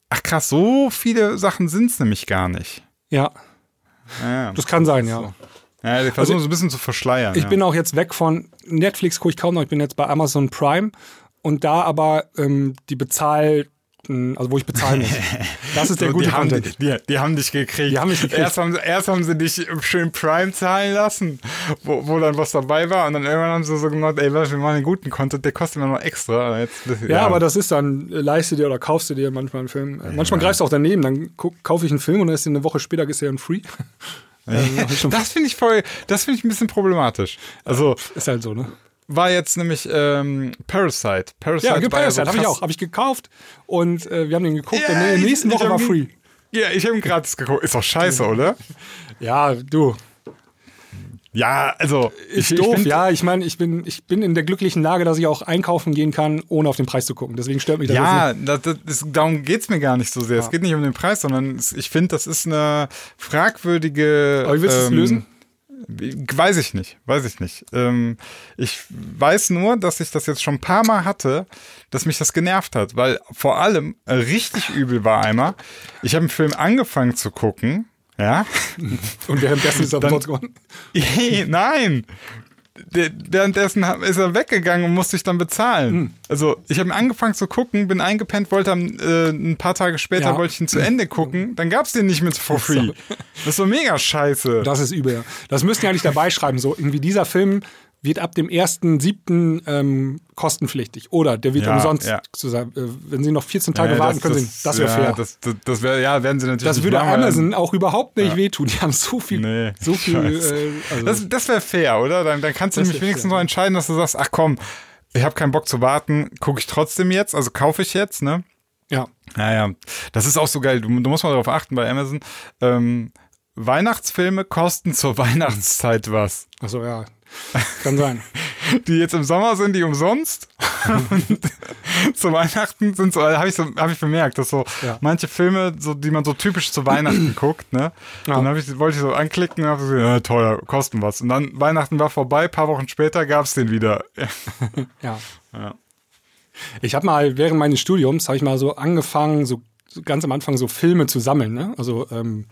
ach krass, so viele Sachen sind es nämlich gar nicht. Ja. Ja, das kann sein, ja. So. Ja, die versuchen es also, ein bisschen zu verschleiern. Ich ja. bin auch jetzt weg von Netflix, gucke ich kaum noch, ich bin jetzt bei Amazon Prime und da aber ähm, die bezahl, also wo ich bezahlen muss. Das ist der so, gute die Content. Haben, die, die haben dich gekriegt. Die haben mich gekriegt. Erst, haben, erst haben sie dich schön Prime zahlen lassen, wo, wo dann was dabei war und dann irgendwann haben sie so gemacht, ey, wir machen den guten Content, der kostet mir noch extra. Jetzt, ja, ja, aber das ist dann, leiste dir oder kaufst du dir manchmal einen Film. Manchmal ja. greifst du auch daneben, dann kaufe ich einen Film und dann ist dir eine Woche später, ist der dann free. Also, das finde ich voll, das finde ich ein bisschen problematisch. Also ist halt so, ne? War jetzt nämlich ähm, Parasite. Parasite. Ja, Parasite also habe ich auch, habe ich gekauft und äh, wir haben den geguckt. Ja, und in der nächsten Woche war free. Ja, ich habe ihn gratis geguckt. Ist doch scheiße, oder? Ja, du. Ja, also ich, ich doof. Find, ja, ich meine, ich bin, ich bin in der glücklichen Lage, dass ich auch einkaufen gehen kann, ohne auf den Preis zu gucken. Deswegen stört mich das ja, jetzt nicht. Ja, das, das, darum geht's mir gar nicht so sehr. Ja. Es geht nicht um den Preis, sondern ich finde, das ist eine fragwürdige. Aber wie willst du es ähm, lösen? Weiß ich nicht, weiß ich nicht. Ähm, ich weiß nur, dass ich das jetzt schon ein paar Mal hatte, dass mich das genervt hat, weil vor allem äh, richtig übel war einmal. Ich habe einen Film angefangen zu gucken, ja. Und währenddessen ist er dann, geworden. Hey, nein, der, währenddessen ist er weggegangen und musste ich dann bezahlen. Hm. Also ich habe angefangen zu gucken, bin eingepennt, wollte am, äh, ein paar Tage später ja. wollte ich ihn zu Ende gucken, dann gab es den nicht mehr for free. Das ist so mega scheiße. Das ist übel. Das müssten ja nicht dabei schreiben, so irgendwie dieser Film wird ab dem ersten siebten Ähm, kostenpflichtig. Oder der wird ja, umsonst, ja. zu sein. Wenn sie noch vierzehn Tage ja, warten, können das, sie, das wäre ja, fair. Das, das, das wär, ja, werden sie natürlich das würde machen, Amazon auch überhaupt nicht ja. wehtun. Die haben so viel. Nee, so viel äh, also das das wäre fair, oder? Dann, dann kannst du nämlich wenigstens fair. so entscheiden, dass du sagst, ach komm, ich habe keinen Bock zu warten, gucke ich trotzdem jetzt, also kaufe ich jetzt, ne? Ja. Naja, das ist auch so geil. Du, du musst mal darauf achten bei Amazon. Ähm, Weihnachtsfilme kosten zur Weihnachtszeit was. Ach so, ja. Kann sein. Die jetzt im Sommer sind, die umsonst. Und zu Weihnachten sind so, habe ich, so, hab ich bemerkt, dass so ja. manche Filme, so, die man so typisch zu Weihnachten guckt, ne? Ja. Dann ich, wollte ich so anklicken und habe so gesagt, äh, teuer, kosten was. Und dann Weihnachten war vorbei, ein paar Wochen später gab es den wieder. Ja. ja. Ich habe mal während meines Studiums, habe ich mal so angefangen, so ganz am Anfang so Filme zu sammeln, ne? Also, ähm,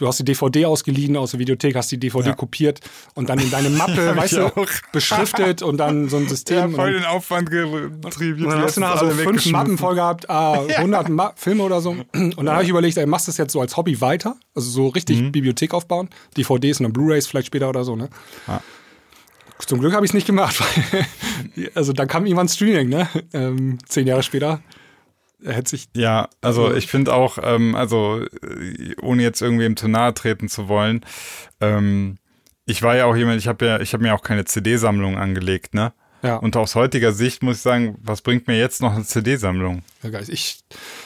du hast die D V D ausgeliehen aus der Videothek, hast die D V D ja. kopiert und dann in deine Mappe, weißt du, auch. beschriftet und dann so ein System. Ja, voll den Aufwand getrieben. Und dann hast du nachher so fünf Mappen voll gehabt, ah, hundert ja. Ma- Filme oder so. Und dann ja. habe ich überlegt, ey, machst du das jetzt so als Hobby weiter? Also so richtig mhm. Bibliothek aufbauen, D V Ds und dann Blu-Rays vielleicht später oder so, ne? Ja. Zum Glück habe ich es nicht gemacht, weil also dann kam irgendwann Streaming, ne? Ähm, zehn Jahre später. Hätte sich ja, also ich finde auch, ähm, also ohne jetzt irgendwem zu nahe treten zu wollen, ähm, ich war ja auch jemand, ich habe ja, ich habe mir auch keine C D-Sammlung angelegt, ne? Ja. Und aus heutiger Sicht muss ich sagen, was bringt mir jetzt noch eine C D-Sammlung? Ja, geil. Ich,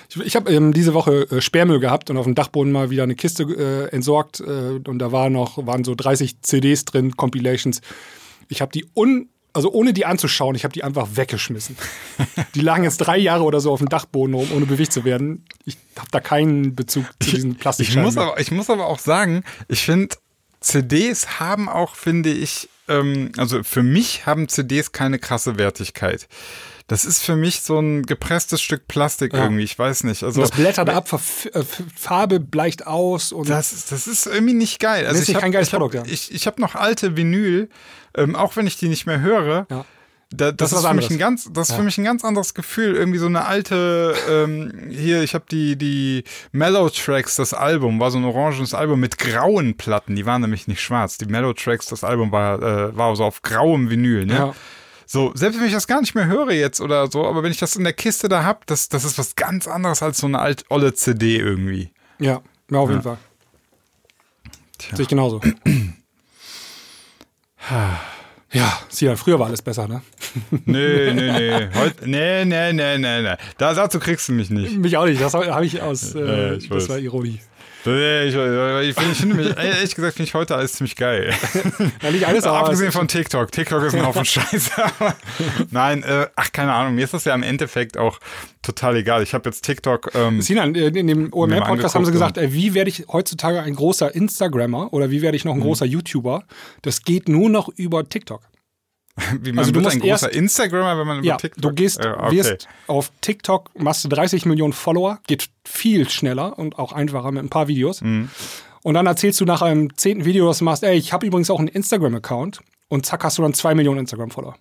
ich, ich habe ähm, diese Woche äh, Sperrmüll gehabt und auf dem Dachboden mal wieder eine Kiste äh, entsorgt äh, und da waren noch, waren so dreißig C Ds drin, Compilations. Ich habe die un Also ohne die anzuschauen, ich habe die einfach weggeschmissen. Die lagen jetzt drei Jahre oder so auf dem Dachboden rum, ohne bewegt zu werden. Ich habe da keinen Bezug zu diesen Plastikscheiben. Ich, ich, ich muss aber auch sagen, ich finde, C Ds haben auch, finde ich, ähm, also für mich haben C Ds keine krasse Wertigkeit. Das ist für mich so ein gepresstes Stück Plastik ja. irgendwie, ich weiß nicht. Also, das blättert ab, Verf- äh, Farbe bleicht aus. Und das, das ist irgendwie nicht geil. Also, ich habe hab, ich, ich hab noch alte Vinyl, ähm, auch wenn ich die nicht mehr höre. Ja. Da, das, das ist, für mich, ein ganz, das ist ja. für mich ein ganz anderes Gefühl. Irgendwie so eine alte, ähm, hier, ich habe die, die Mellow Tracks, das Album, war so ein orangenes Album mit grauen Platten. Die waren nämlich nicht schwarz. Die Mellow Tracks, das Album, war, äh, war so auf grauem Vinyl, ne? Ja. So, selbst wenn ich das gar nicht mehr höre jetzt oder so, aber wenn ich das in der Kiste da hab, das, das ist was ganz anderes als so eine alt olle C D irgendwie. Ja, ja auf jeden ja. Fall. Tja. Sehe ich genauso. Ja, Sinan, früher war alles besser, ne? Nee, nee, nee. Heute, nee, nee, nee, nee, nee. Da, dazu kriegst du mich nicht. Mich auch nicht, das habe ich aus, äh, nee, das war Ironie. Nee, ich, ich, ich finde mich, ehrlich gesagt, finde ich heute alles ziemlich geil. Ja, nicht alles, aber abgesehen von TikTok. TikTok ist ein Haufen Scheiße. Nein, äh, ach, keine Ahnung. Mir ist das ja im Endeffekt auch total egal. Ich habe jetzt TikTok. Ähm, Sinan, in dem O M R-Podcast haben sie gesagt, ey, wie werde ich heutzutage ein großer Instagrammer oder wie werde ich noch ein mhm. großer YouTuber? Das geht nur noch über TikTok. Wie, man also du bist ein großer erst, Instagrammer, wenn man über ja, TikTok... du gehst, äh, okay. wirst auf TikTok, machst du dreißig Millionen Follower, geht viel schneller und auch einfacher mit ein paar Videos. Mhm. Und dann erzählst du nach einem zehnten Video, dass du machst, ey, ich habe übrigens auch einen Instagram-Account und zack, hast du dann zwei Millionen Instagram-Follower.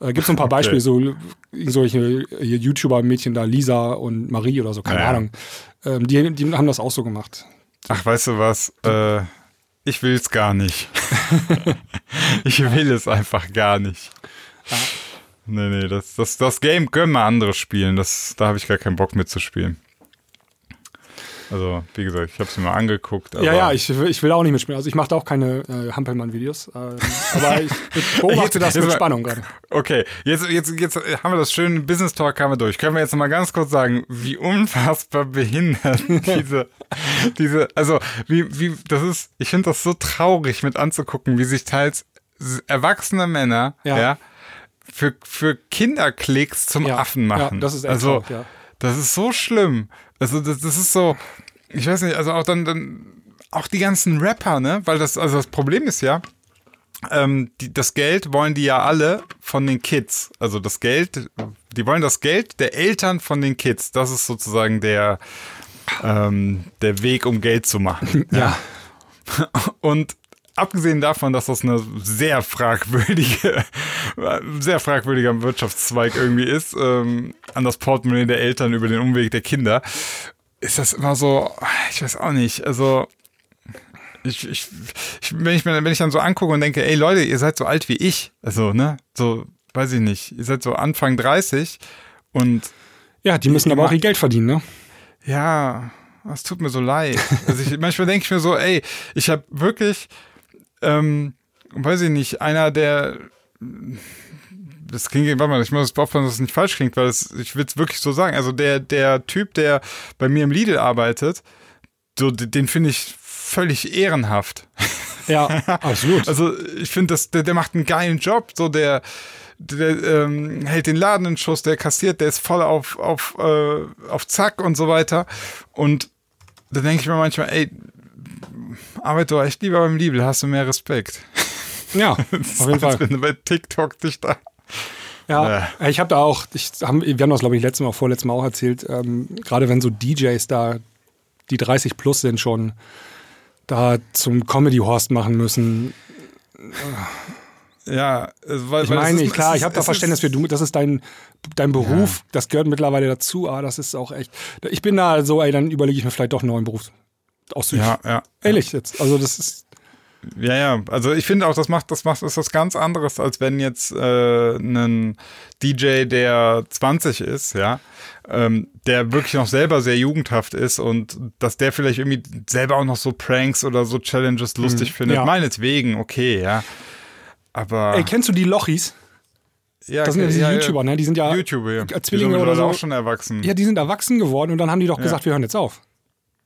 Äh, Gibt es ein paar okay. Beispiele, so solche YouTuber-Mädchen da, Lisa und Marie oder so, keine ja. Ahnung. Ähm, die, die haben das auch so gemacht. Ach, weißt du was, äh... ich will es gar nicht. Ich will es einfach gar nicht. Ah. Nee, nee, das, das, das Game können wir andere spielen. Das, da habe ich gar keinen Bock mitzuspielen. Also, wie gesagt, ich habe es mir mal angeguckt. Aber ja, ja, ich, ich will auch nicht mitspielen. Also, ich mache da auch keine äh, Hampelmann-Videos. Äh, aber ich, ich beobachte jetzt, das jetzt mit mal, Spannung gerade. Okay, jetzt, jetzt, jetzt haben wir das schöne Business-Talk haben wir durch. Können wir jetzt nochmal ganz kurz sagen, wie unfassbar behindert diese, diese, also, wie, wie, das ist, ich finde das so traurig mit anzugucken, wie sich teils erwachsene Männer, ja, ja für, für Kinderklicks zum ja, Affen machen. Ja, das ist echt also, traurig, ja. Das ist so schlimm. Also das, das ist so, ich weiß nicht, also auch dann, dann auch die ganzen Rapper, ne? Weil das, also das Problem ist ja, ähm, die, das Geld wollen die ja alle von den Kids. Also das Geld, die wollen das Geld der Eltern von den Kids. Das ist sozusagen der, ähm, der Weg, um Geld zu machen. Ja. ja. Und abgesehen davon, dass das eine sehr fragwürdige, sehr fragwürdiger Wirtschaftszweig irgendwie ist, ähm, an das Portemonnaie der Eltern über den Umweg der Kinder, ist das immer so, ich weiß auch nicht, also, ich, ich, ich, wenn ich mir, wenn ich dann so angucke und denke, ey Leute, ihr seid so alt wie ich, also, ne, so, weiß ich nicht, ihr seid so Anfang dreißig und. Ja, die müssen aber auch ihr Geld verdienen, ne? Ja, das tut mir so leid. Also, ich, manchmal denke ich mir so, ey, ich habe wirklich, Ähm, weiß ich nicht, einer der, das klingt, warte mal, ich muss aufpassen, dass es nicht falsch klingt, weil das, ich will es wirklich so sagen, also der, der Typ, der bei mir im Lidl arbeitet, so, den finde ich völlig ehrenhaft. Ja, absolut. Also ich finde, das, der, der macht einen geilen Job, so der, der ähm, hält den Laden in Schuss, der kassiert, der ist voll auf, auf, äh, auf Zack und so weiter und da denke ich mir manchmal, ey, arbeite doch echt lieber beim Lidl, hast du mehr Respekt. Ja, auf jeden Fall. Wenn du bei TikTok dich da... Ja, äh. ich habe da auch, ich haben, wir haben das, glaube ich, letztes Mal, auch vorletztes Mal auch erzählt, ähm, gerade wenn so D Js da, die dreißig plus sind schon, da zum Comedy-Horst machen müssen. Ja, weil... Ich weil meine, ist, klar, ist, ich habe da Verständnis für, du, das ist dein, dein Beruf, ja. Das gehört mittlerweile dazu, aber ah, das ist auch echt... Ich bin da so, ey, dann überlege ich mir vielleicht doch einen neuen Beruf. Auch süß. Ja, ja. Ehrlich ja. Jetzt. Also das ist. Ja, ja. Also ich finde auch, das macht, das macht, ist was ganz anderes, als wenn jetzt äh, ein D J, der zwanzig ist, ja, ähm, der wirklich noch selber sehr jugendhaft ist und dass der vielleicht irgendwie selber auch noch so Pranks oder so Challenges lustig mhm. findet. Ja. Meinetwegen, okay, ja. Aber. Ey, kennst du die Lochis? Ja, das sind ja diese ja, YouTuber, ne? Die sind ja YouTuber, ja. Zwillinge die sind oder so. Auch schon erwachsen. Ja, die sind erwachsen geworden und dann haben die doch ja. gesagt, wir hören jetzt auf.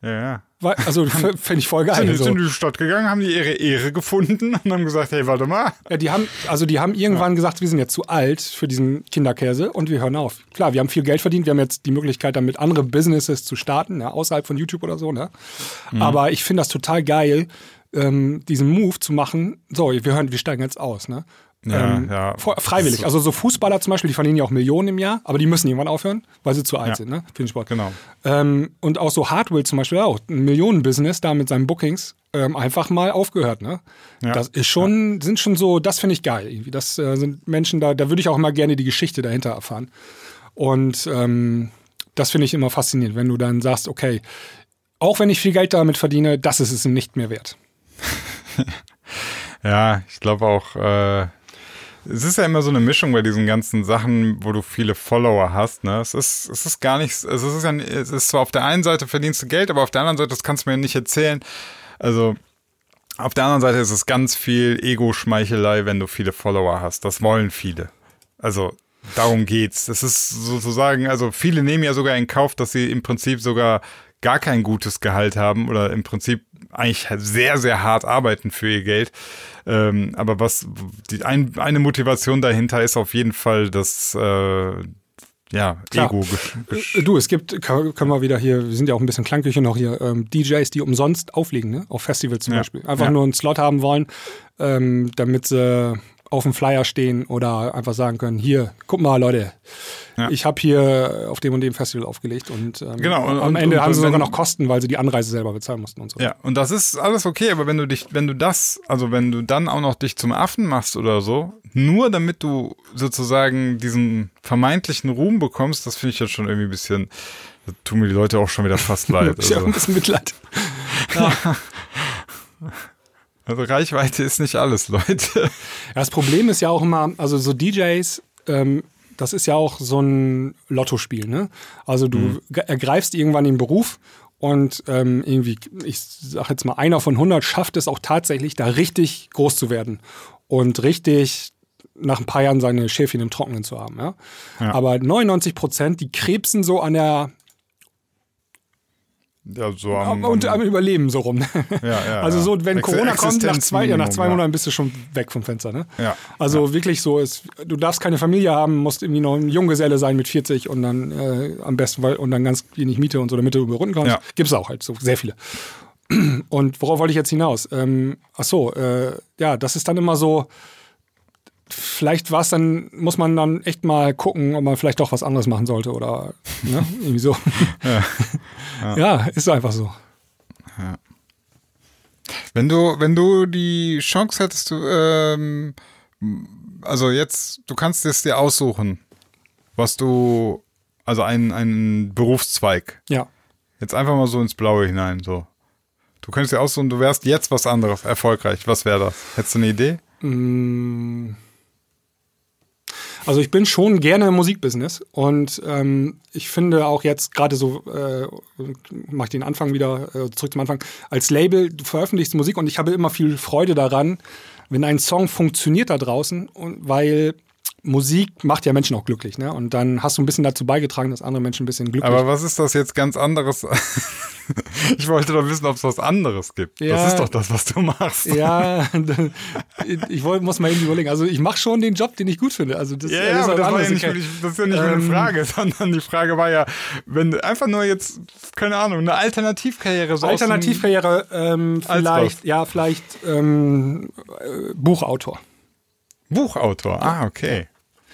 Ja, ja. Also fände ich voll geil. Die sind in die Stadt gegangen, haben die ihre Ehre gefunden und haben gesagt, hey, warte mal. Ja, die haben, also die haben irgendwann ja. gesagt, wir sind jetzt zu alt für diesen Kinderkäse und wir hören auf. Klar, wir haben viel Geld verdient, wir haben jetzt die Möglichkeit, damit andere Businesses zu starten, ja, außerhalb von YouTube oder so, ne? Mhm. Aber ich finde das total geil, ähm, diesen Move zu machen. So, wir hören, wir steigen jetzt aus, ne? Ja, ähm, ja. Freiwillig. Also so Fußballer zum Beispiel, die verdienen ja auch Millionen im Jahr, aber die müssen irgendwann aufhören, weil sie zu alt ja. sind, ne? Für den Sport. Genau. Ähm, und auch so Hardwill zum Beispiel auch, ein Millionen-Business da mit seinen Bookings ähm, einfach mal aufgehört, ne? Ja. Das ist schon, ja. sind schon so, das finde ich geil irgendwie. Das äh, sind Menschen, da, da würde ich auch immer gerne die Geschichte dahinter erfahren. Und ähm, das finde ich immer faszinierend, wenn du dann sagst, okay, auch wenn ich viel Geld damit verdiene, das ist es nicht mehr wert. Ja, ich glaube auch, äh es ist ja immer so eine Mischung bei diesen ganzen Sachen, wo du viele Follower hast, ne? Es ist, es ist gar nichts, es ist ja, es ist zwar auf der einen Seite verdienst du Geld, aber auf der anderen Seite, das kannst du mir nicht erzählen. Also, auf der anderen Seite ist es ganz viel Ego-Schmeichelei, wenn du viele Follower hast. Das wollen viele. Also, darum geht's. Es ist sozusagen, also viele nehmen ja sogar in Kauf, dass sie im Prinzip sogar gar kein gutes Gehalt haben oder im Prinzip eigentlich sehr, sehr hart arbeiten für ihr Geld. Ähm, aber was die ein, eine Motivation dahinter ist auf jeden Fall das äh, ja, Ego. Du, es gibt, können wir wieder hier, wir sind ja auch ein bisschen Klangküche noch hier, ähm, D Js, die umsonst auflegen, ne? Auf Festivals zum ja. Beispiel. Einfach ja. nur einen Slot haben wollen, ähm, damit sie auf dem Flyer stehen oder einfach sagen können, hier, guck mal Leute, ja. ich habe hier auf dem und dem Festival aufgelegt und ähm, genau, und, am und, Ende und, haben sie sogar noch Kosten, weil sie die Anreise selber bezahlen mussten und so. Ja, und das ist alles okay, aber wenn du dich, wenn du das, also wenn du dann auch noch dich zum Affen machst oder so, nur damit du sozusagen diesen vermeintlichen Ruhm bekommst, das finde ich jetzt schon irgendwie ein bisschen, da tun mir die Leute auch schon wieder fast leid. Also. Ich habe ein bisschen Mitleid. Ja. Also Reichweite ist nicht alles, Leute. Ja, das Problem ist ja auch immer, also so D Js, ähm, das ist ja auch so ein Lottospiel, ne? Also du mhm. ergreifst irgendwann den Beruf Und ähm, irgendwie, ich sag jetzt mal, einer von hundert schafft es auch tatsächlich, da richtig groß zu werden und richtig nach ein paar Jahren seine Schäfchen im Trockenen zu haben. Ja? Ja. Aber neunundneunzig Prozent, die krebsen so an der ja, so am, und am Überleben so rum. Ja, ja, also so, wenn Ex- Corona kommt, nach zwei, ja, nach zwei Monaten ja. bist du schon weg vom Fenster. Ne? Ja, also ja. wirklich so, ist, du darfst keine Familie haben, musst irgendwie noch ein Junggeselle sein mit vierzig und dann äh, am besten, weil und dann ganz wenig Miete und so, damit du über Runden kommst. Ja. Gibt's auch halt so sehr viele. Und worauf wollte ich jetzt hinaus? Ähm, ach so, äh, ja, das ist dann immer so, vielleicht war es dann, muss man dann echt mal gucken, ob man vielleicht doch was anderes machen sollte oder ne, irgendwie so. Ja, ja. ja, ist einfach so. Ja. Wenn du, wenn du die Chance hättest, du, ähm, also jetzt, du kannst es dir aussuchen, was du, also einen, einen Berufszweig. Ja. Jetzt einfach mal so ins Blaue hinein, so. Du könntest dir aussuchen, du wärst jetzt was anderes erfolgreich. Was wäre das? Hättest du eine Idee? Mmh. Also ich bin schon gerne im Musikbusiness und ähm, ich finde auch jetzt gerade so, äh, mach ich den Anfang wieder, äh, zurück zum Anfang, als Label, du veröffentlichst Musik und ich habe immer viel Freude daran, wenn ein Song funktioniert da draußen, und, weil Musik macht ja Menschen auch glücklich, ne? Und dann hast du ein bisschen dazu beigetragen, dass andere Menschen ein bisschen glücklich sind. Aber was ist das jetzt ganz anderes? Ich wollte doch wissen, ob es was anderes gibt. Ja, das ist doch das, was du machst. Ja, ich muss mal irgendwie überlegen. Also ich mache schon den Job, den ich gut finde. Also das, ja, ja, das, aber das, war ja nicht, das ist ja nicht ähm, meine Frage, sondern die Frage war ja, wenn du einfach nur jetzt, keine Ahnung, eine Alternativkarriere so Alternativkarriere, ähm, vielleicht, ja, vielleicht ähm, Buchautor. Buchautor, ah, okay.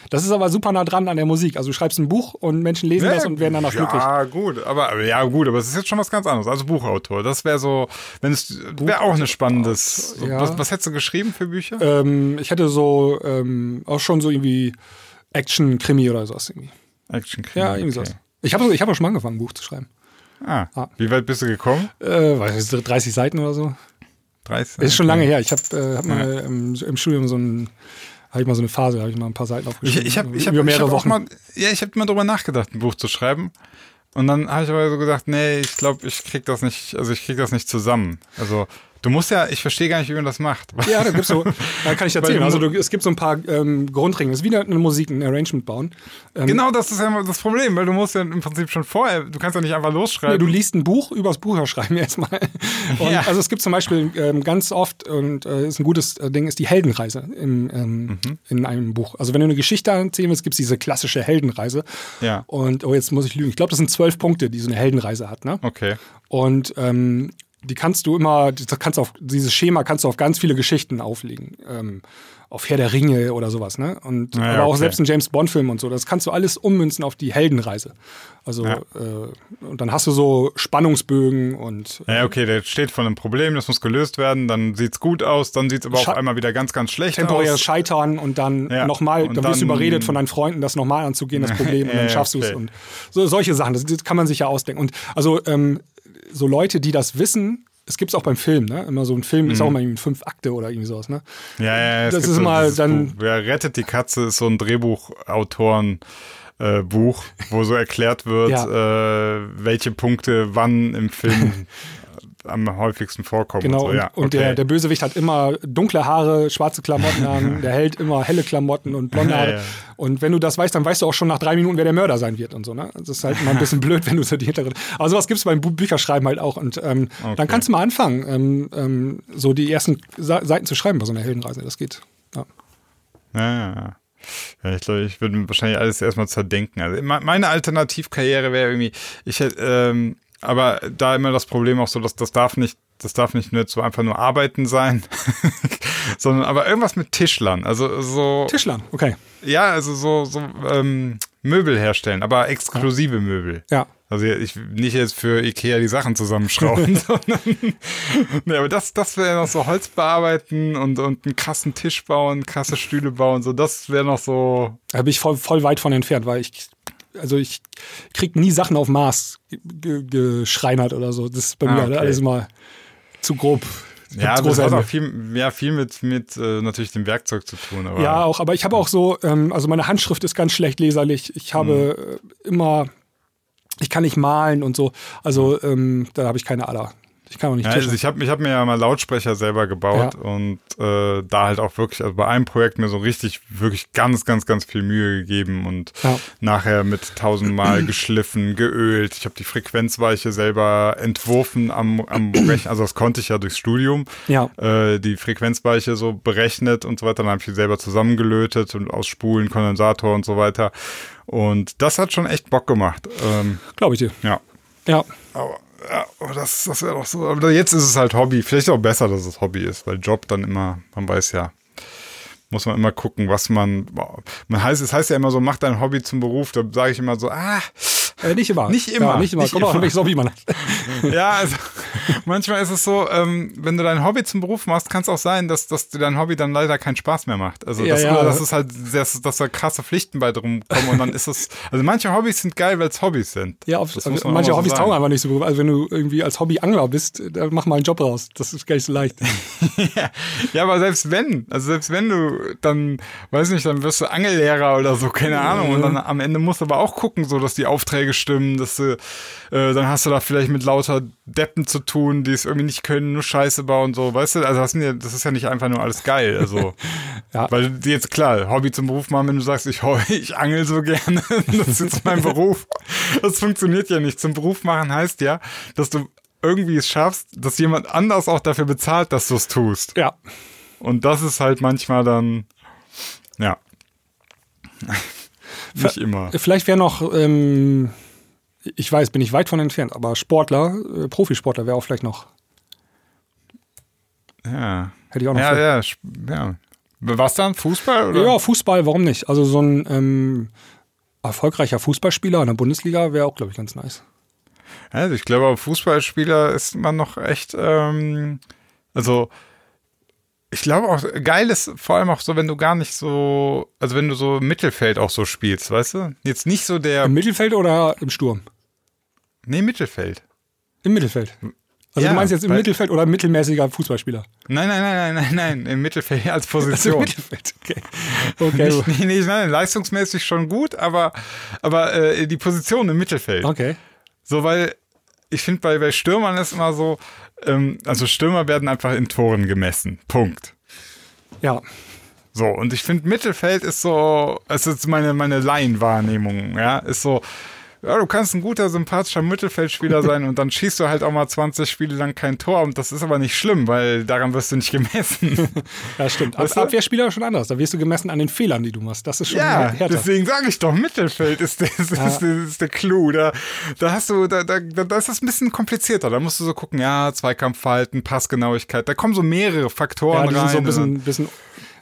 Das ist aber super nah dran an der Musik. Also du schreibst ein Buch und Menschen lesen ja, das und werden danach ja, glücklich. Ja, gut, aber ja, gut, aber es ist jetzt schon was ganz anderes. Also Buchautor, das wäre so, wenn es wäre auch eine spannendes. Ja. Was, was hättest du geschrieben für Bücher? Ähm, ich hätte so ähm, auch schon so irgendwie Action-Krimi oder sowas irgendwie. Action-Krimi. Ja, irgendwie okay. sowas. Ich habe so, ich habe auch schon mal angefangen, ein Buch zu schreiben. Ah. ah. Wie weit bist du gekommen? Äh, weiß ich, dreißig Seiten oder so. dreißig Ist schon lange her. Ich habe äh, hab ja. mal im, im Studium so ein, habe ich mal so eine Phase, habe ich mal ein paar Seiten aufgeschrieben. Ich, ich habe ich hab, über mehrere ich hab Wochen. Mal, ja, ich habe mal drüber nachgedacht, ein Buch zu schreiben. Und dann habe ich aber so gesagt, nee, ich glaube, ich krieg das nicht, also ich krieg das nicht zusammen. Also du musst ja, ich verstehe gar nicht, wie man das macht. Ja, da gibt's so, da kann ich erzählen. Also du, es gibt so ein paar ähm, Grundregeln. Das ist wie eine Musik, ein Arrangement bauen. Ähm, genau, das ist ja das Problem, weil du musst ja im Prinzip schon vorher, du kannst ja nicht einfach losschreiben. Nee, du liest ein Buch, übers Buch schreiben erstmal. Und, ja. Also es gibt zum Beispiel ähm, ganz oft, und äh, ist ein gutes äh, Ding, ist die Heldenreise in, ähm, mhm. in einem Buch. Also wenn du eine Geschichte erzählen willst, gibt es diese klassische Heldenreise. Ja. Und, oh, jetzt muss ich lügen. Ich glaube, das sind zwölf Punkte, die so eine Heldenreise hat, ne? Okay. Und ähm, die kannst du immer, die kannst auf, dieses Schema kannst du auf ganz viele Geschichten auflegen. Ähm, auf Herr der Ringe oder sowas, ne? Und naja, aber auch okay. selbst ein James-Bond-Film und so, das kannst du alles ummünzen auf die Heldenreise. Also, ja. äh, und dann hast du so Spannungsbögen und. Ja, naja, okay, der steht vor einem Problem, das muss gelöst werden, dann sieht's gut aus, dann sieht's aber Sche- auf einmal wieder ganz, ganz schlecht temporäres aus. Temporäres Scheitern und dann ja. nochmal, dann, dann wirst du überredet von deinen Freunden, das nochmal anzugehen, das Problem, und dann schaffst du es. Und so, solche Sachen, das, das kann man sich ja ausdenken. Und also, ähm, so Leute, die das wissen, es gibt es auch beim Film, ne? Immer so ein Film, mhm. ist auch immer irgendwie fünf Akte oder irgendwie sowas, ne? Ja, ja, ja. Das ist so mal dann. Buch. Wer rettet die Katze ist so ein Drehbuchautoren. Äh, Buch, wo so erklärt wird, ja. äh, welche Punkte wann im Film am häufigsten vorkommen. Genau, und, so. ja, und okay. der, der Bösewicht hat immer dunkle Haare, schwarze Klamotten an, der Held immer helle Klamotten und blonde Haare. Ja, ja. Und wenn du das weißt, dann weißt du auch schon nach drei Minuten, wer der Mörder sein wird und so. Ne? Das ist halt mal ein bisschen blöd, wenn du so die Hintergrund... Aber sowas gibt es beim Bücherschreiben halt auch. Und ähm, okay. dann kannst du mal anfangen, ähm, ähm, so die ersten Seiten zu schreiben bei so einer Heldenreise. Das geht. Ja, ja, ja. ja. Ja, ich glaube, ich würde wahrscheinlich alles erstmal zerdenken. Also meine Alternativkarriere wäre irgendwie, ich hätte, ähm, aber da immer das Problem auch so, dass das darf nicht, das darf nicht nur so einfach nur arbeiten sein, sondern aber irgendwas mit Tischlern. Also so. Tischlern, okay. Ja, also so, so ähm, Möbel herstellen, aber exklusive ja. Möbel. Ja. Also ich nicht jetzt für Ikea die Sachen zusammenschrauben, sondern ne, aber das, das wäre noch so Holz bearbeiten und, und einen krassen Tisch bauen, krasse Stühle bauen, so das wäre noch so. Da bin ich voll, voll weit von entfernt, weil ich, also ich krieg nie Sachen auf Maß geschreinert oder so. Das ist bei ah, mir okay. alles immer zu grob. Ja, das hat auch viel, ja, viel mit, mit äh, natürlich dem Werkzeug zu tun. Aber ja, auch, aber ich habe auch so, ähm, also meine Handschrift ist ganz schlecht leserlich. Ich habe hm. immer ich kann nicht malen und so. Also ähm, da habe ich keine Ader. Ich kann auch nicht ja, also ich habe hab mir ja mal Lautsprecher selber gebaut ja. und äh, da halt auch wirklich, also bei einem Projekt mir so richtig, wirklich ganz, ganz, ganz viel Mühe gegeben und ja. nachher mit tausendmal geschliffen, geölt. Ich habe die Frequenzweiche selber entworfen am, am Rechnen, also das konnte ich ja durchs Studium, ja. Äh, die Frequenzweiche so berechnet und so weiter. Dann habe ich die selber zusammengelötet und aus Spulen, Kondensator und so weiter. Und das hat schon echt Bock gemacht. Ähm, Glaube ich dir. Ja. Ja. Aber ja, das, das wäre doch so. Aber jetzt ist es halt Hobby. Vielleicht auch besser, dass es Hobby ist, weil Job dann immer, man weiß ja, muss man immer gucken, was man. man heißt, es heißt ja immer so, mach dein Hobby zum Beruf. Da sage ich immer so, ah. Äh, nicht immer. Nicht immer. Ja, nicht immer. Nicht Kommt immer. Auch, welches Hobby man hat. Ja, also manchmal ist es so, ähm, wenn du dein Hobby zum Beruf machst, kann es auch sein, dass, dass dir dein Hobby dann leider keinen Spaß mehr macht. Also, ja, das, ja. das ist halt, dass, dass da krasse Pflichten bei drum kommen und dann ist es, also manche Hobbys sind geil, weil es Hobbys sind. Ja, auf, also, manche so Hobbys taugen einfach nicht so beruflich. Also, wenn du irgendwie als Hobbyangler bist, dann mach mal einen Job raus. Das ist gar nicht so leicht. ja. ja, aber selbst wenn, also selbst wenn du dann, weiß nicht, dann wirst du Angellehrer oder so, keine Ahnung. Und dann am Ende musst du aber auch gucken, so, dass die Aufträge stimmen, dass du, äh, dann hast du da vielleicht mit lauter Deppen zu tun, die es irgendwie nicht können, nur Scheiße bauen und so, weißt du, also das, sind ja, das ist ja nicht einfach nur alles geil, also, ja. weil jetzt, klar, Hobby zum Beruf machen, wenn du sagst, ich, ich angel so gerne, das ist jetzt mein Beruf, das funktioniert ja nicht, zum Beruf machen heißt ja, dass du irgendwie es schaffst, dass jemand anders auch dafür bezahlt, dass du es tust. Ja. Und das ist halt manchmal dann, ja, nicht immer. Vielleicht wäre noch, ähm, ich weiß, bin ich weit von entfernt, aber Sportler, äh, Profisportler wäre auch vielleicht noch. Ja. Hätte ich auch noch. Ja, ja, ja. Was dann? Fußball? Oder? Ja, Fußball, warum nicht? Also so ein ähm, erfolgreicher Fußballspieler in der Bundesliga wäre auch, glaube ich, ganz nice. Also ich glaube, Fußballspieler ist man noch echt, ähm, also ich glaube auch, geil ist vor allem auch so, wenn du gar nicht so, also wenn du so im Mittelfeld auch so spielst, weißt du? Jetzt nicht so der... Im Mittelfeld oder im Sturm? Nee, Mittelfeld. Im Mittelfeld? Also ja, du meinst jetzt im Mittelfeld oder mittelmäßiger Fußballspieler? Nein, nein, nein, nein, nein, nein, im Mittelfeld als Position. Also im Mittelfeld, okay. okay. Nicht, nicht, nicht, nein, leistungsmäßig schon gut, aber, aber äh, die Position im Mittelfeld. Okay. So, weil ich finde, bei, bei Stürmern ist immer so... Also Stürmer werden einfach in Toren gemessen. Punkt. Ja. So, und ich finde, Mittelfeld ist so, es ist meine, meine Laienwahrnehmung, ja, ist so, ja, du kannst ein guter, sympathischer Mittelfeldspieler sein und dann schießt du halt auch mal zwanzig Spiele lang kein Tor und das ist aber nicht schlimm, weil daran wirst du nicht gemessen. Ja, stimmt. Als Abwehrspieler schon anders, da wirst du gemessen an den Fehlern, die du machst. Das ist schon ja, härter. Deswegen sage ich doch, Mittelfeld ist der, ist, ja. ist der, ist der Clou. Da, da hast du, da, da, da ist das ein bisschen komplizierter. Da musst du so gucken, ja, Zweikampfverhalten, Passgenauigkeit, da kommen so mehrere Faktoren ja, die rein. Sind so ein bisschen, bisschen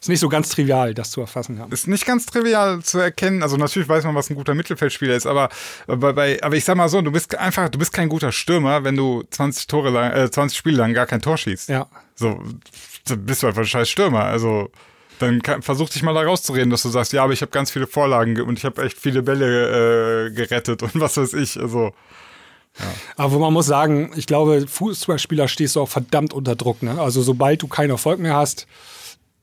Ist nicht so ganz trivial, das zu erfassen haben. Ist nicht ganz trivial zu erkennen. Also natürlich weiß man, was ein guter Mittelfeldspieler ist, aber, aber, bei, aber ich sag mal so, du bist einfach, du bist kein guter Stürmer, wenn du zwanzig Tore lang, äh, zwanzig Spiele lang gar kein Tor schießt. Ja. So, dann bist du einfach ein scheiß Stürmer. Also dann kann, versuch dich mal da rauszureden, dass du sagst, ja, aber ich habe ganz viele Vorlagen und ich habe echt viele Bälle äh, gerettet und was weiß ich. Also. Ja. Aber man muss sagen, ich glaube, Fußballspieler stehst du auch verdammt unter Druck. Ne? Also sobald du keinen Erfolg mehr hast,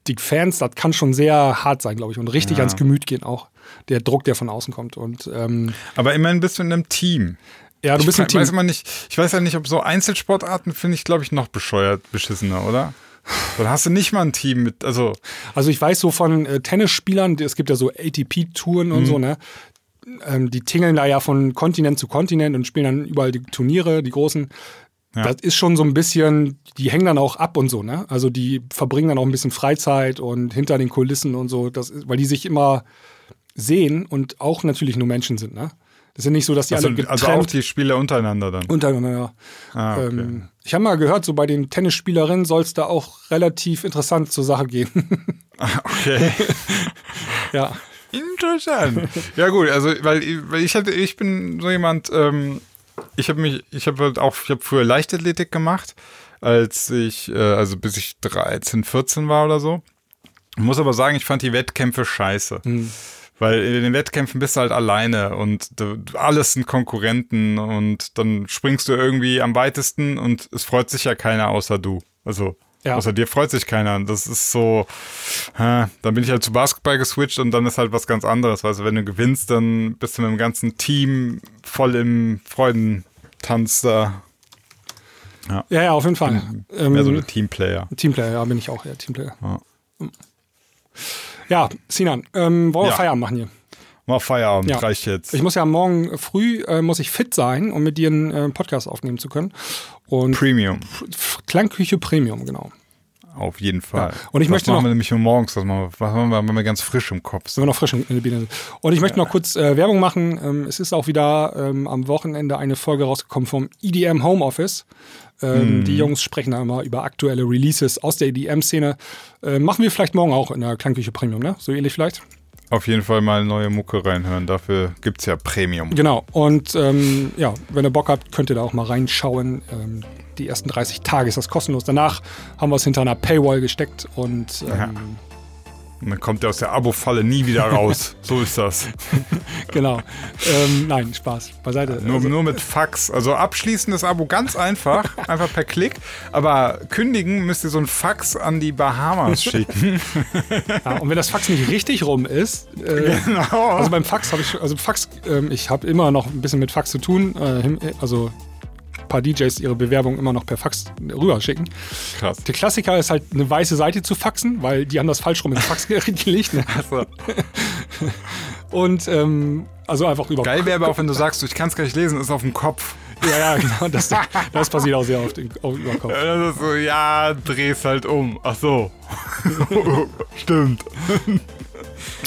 die Fans, das kann schon sehr hart sein, glaube ich, und richtig ja. ans Gemüt gehen auch. Der Druck, der von außen kommt. Und, ähm, aber immerhin bist du in einem Team. Ja, du ich bist im Team. Weiß immer nicht, ich weiß ja nicht, ob so Einzelsportarten finde ich, glaube ich, noch bescheuert, beschissener, oder? Dann hast du nicht mal ein Team mit, also... Also ich weiß so von äh, Tennisspielern, es gibt ja so A T P-Touren und mhm. so, ne? Ähm, die tingeln da ja von Kontinent zu Kontinent und spielen dann überall die Turniere, die großen... Ja. Das ist schon so ein bisschen, die hängen dann auch ab und so, ne? Also die verbringen dann auch ein bisschen Freizeit und hinter den Kulissen und so, das ist, weil die sich immer sehen und auch natürlich nur Menschen sind, ne? Das ist ja nicht so, dass die also, alle getrennt... Also auch die Spieler untereinander dann? Untereinander, ja. Ah, okay. ähm, ich habe mal gehört, so bei den Tennisspielerinnen soll es da auch relativ interessant zur Sache gehen. Ah, okay. Ja. Interessant. Ja gut, also weil, weil ich, hatte, ich bin so jemand... Ähm, Ich habe mich, ich habe auch, ich habe früher Leichtathletik gemacht, als ich, äh, also bis ich dreizehn, vierzehn war oder so. Ich muss aber sagen, ich fand die Wettkämpfe scheiße. Mhm. Weil in den Wettkämpfen bist du halt alleine und du, alles sind Konkurrenten und dann springst du irgendwie am weitesten und es freut sich ja keiner außer du. Also Ja. Außer dir freut sich keiner. Das ist so, äh, dann bin ich halt zu Basketball geswitcht und dann ist halt was ganz anderes. Also wenn du gewinnst, dann bist du mit dem ganzen Team voll im Freudentanz da. Ja, ja, ja, auf jeden Fall. Bin mehr so ein Teamplayer. Teamplayer, ja, bin ich auch, ja, Teamplayer. Ja, ja, Sinan, ähm, wollen wir ja. Feierabend machen hier? Mal Feierabend, ja. Reicht jetzt. Ich muss ja morgen früh, äh, muss ich fit sein, um mit dir einen äh, Podcast aufnehmen zu können. Und Premium. F- F- Klangküche Premium, genau. Auf jeden Fall. Ja. Und ich das möchte machen noch, wir nämlich nur morgens, das machen wir, machen wir, wenn wir ganz frisch im Kopf sind. Wenn wir noch frisch in der Biene sind. Und ich möchte ja. noch kurz äh, Werbung machen. Ähm, es ist auch wieder ähm, am Wochenende eine Folge rausgekommen vom E D M Homeoffice. Ähm, hm. Die Jungs sprechen da immer über aktuelle Releases aus der E D M-Szene. Äh, machen wir vielleicht morgen auch in der Klangküche Premium, ne? So ähnlich vielleicht? Auf jeden Fall mal neue Mucke reinhören. Dafür gibt's ja Premium. Genau. Und ähm, ja, wenn ihr Bock habt, könnt ihr da auch mal reinschauen. Ähm, die ersten dreißig Tage ist das kostenlos. Danach haben wir es hinter einer Paywall gesteckt. Und, ähm, ja. und dann kommt ihr aus der Abo-Falle nie wieder raus. So ist das. Genau. Ähm, nein, Spaß. Beiseite. Nur, also. nur mit Fax. Also abschließendes Abo ganz einfach. Einfach per Klick. Aber kündigen müsst ihr so ein Fax an die Bahamas schicken. Ja, und wenn das Fax nicht richtig rum ist. Äh, genau. Also beim Fax habe ich. Also Fax. Äh, ich habe immer noch ein bisschen mit Fax zu tun. Äh, also. Paar D Js ihre Bewerbung immer noch per Fax rüberschicken. Krass. Der Klassiker ist halt, eine weiße Seite zu faxen, weil die haben das falsch rum ins Fax gelegt. Ne? Und ähm, also einfach über. Geil wäre aber auch, wenn du sagst, ich kann es gar nicht lesen, ist auf dem Kopf. Ja, ja, genau. Das, das passiert auch sehr oft im, auf dem Kopf. Ja, das ist so, ja, dreh's halt um. Ach so. Stimmt.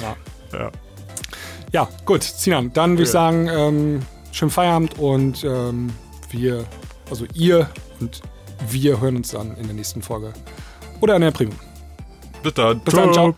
Ja. Ja. Ja, gut, Sinan, dann würde ich sagen, ähm, schönen Feierabend und ähm, Wir, also ihr und wir hören uns dann in der nächsten Folge. Oder in der Premium. Bis dann. Bis dann, ciao.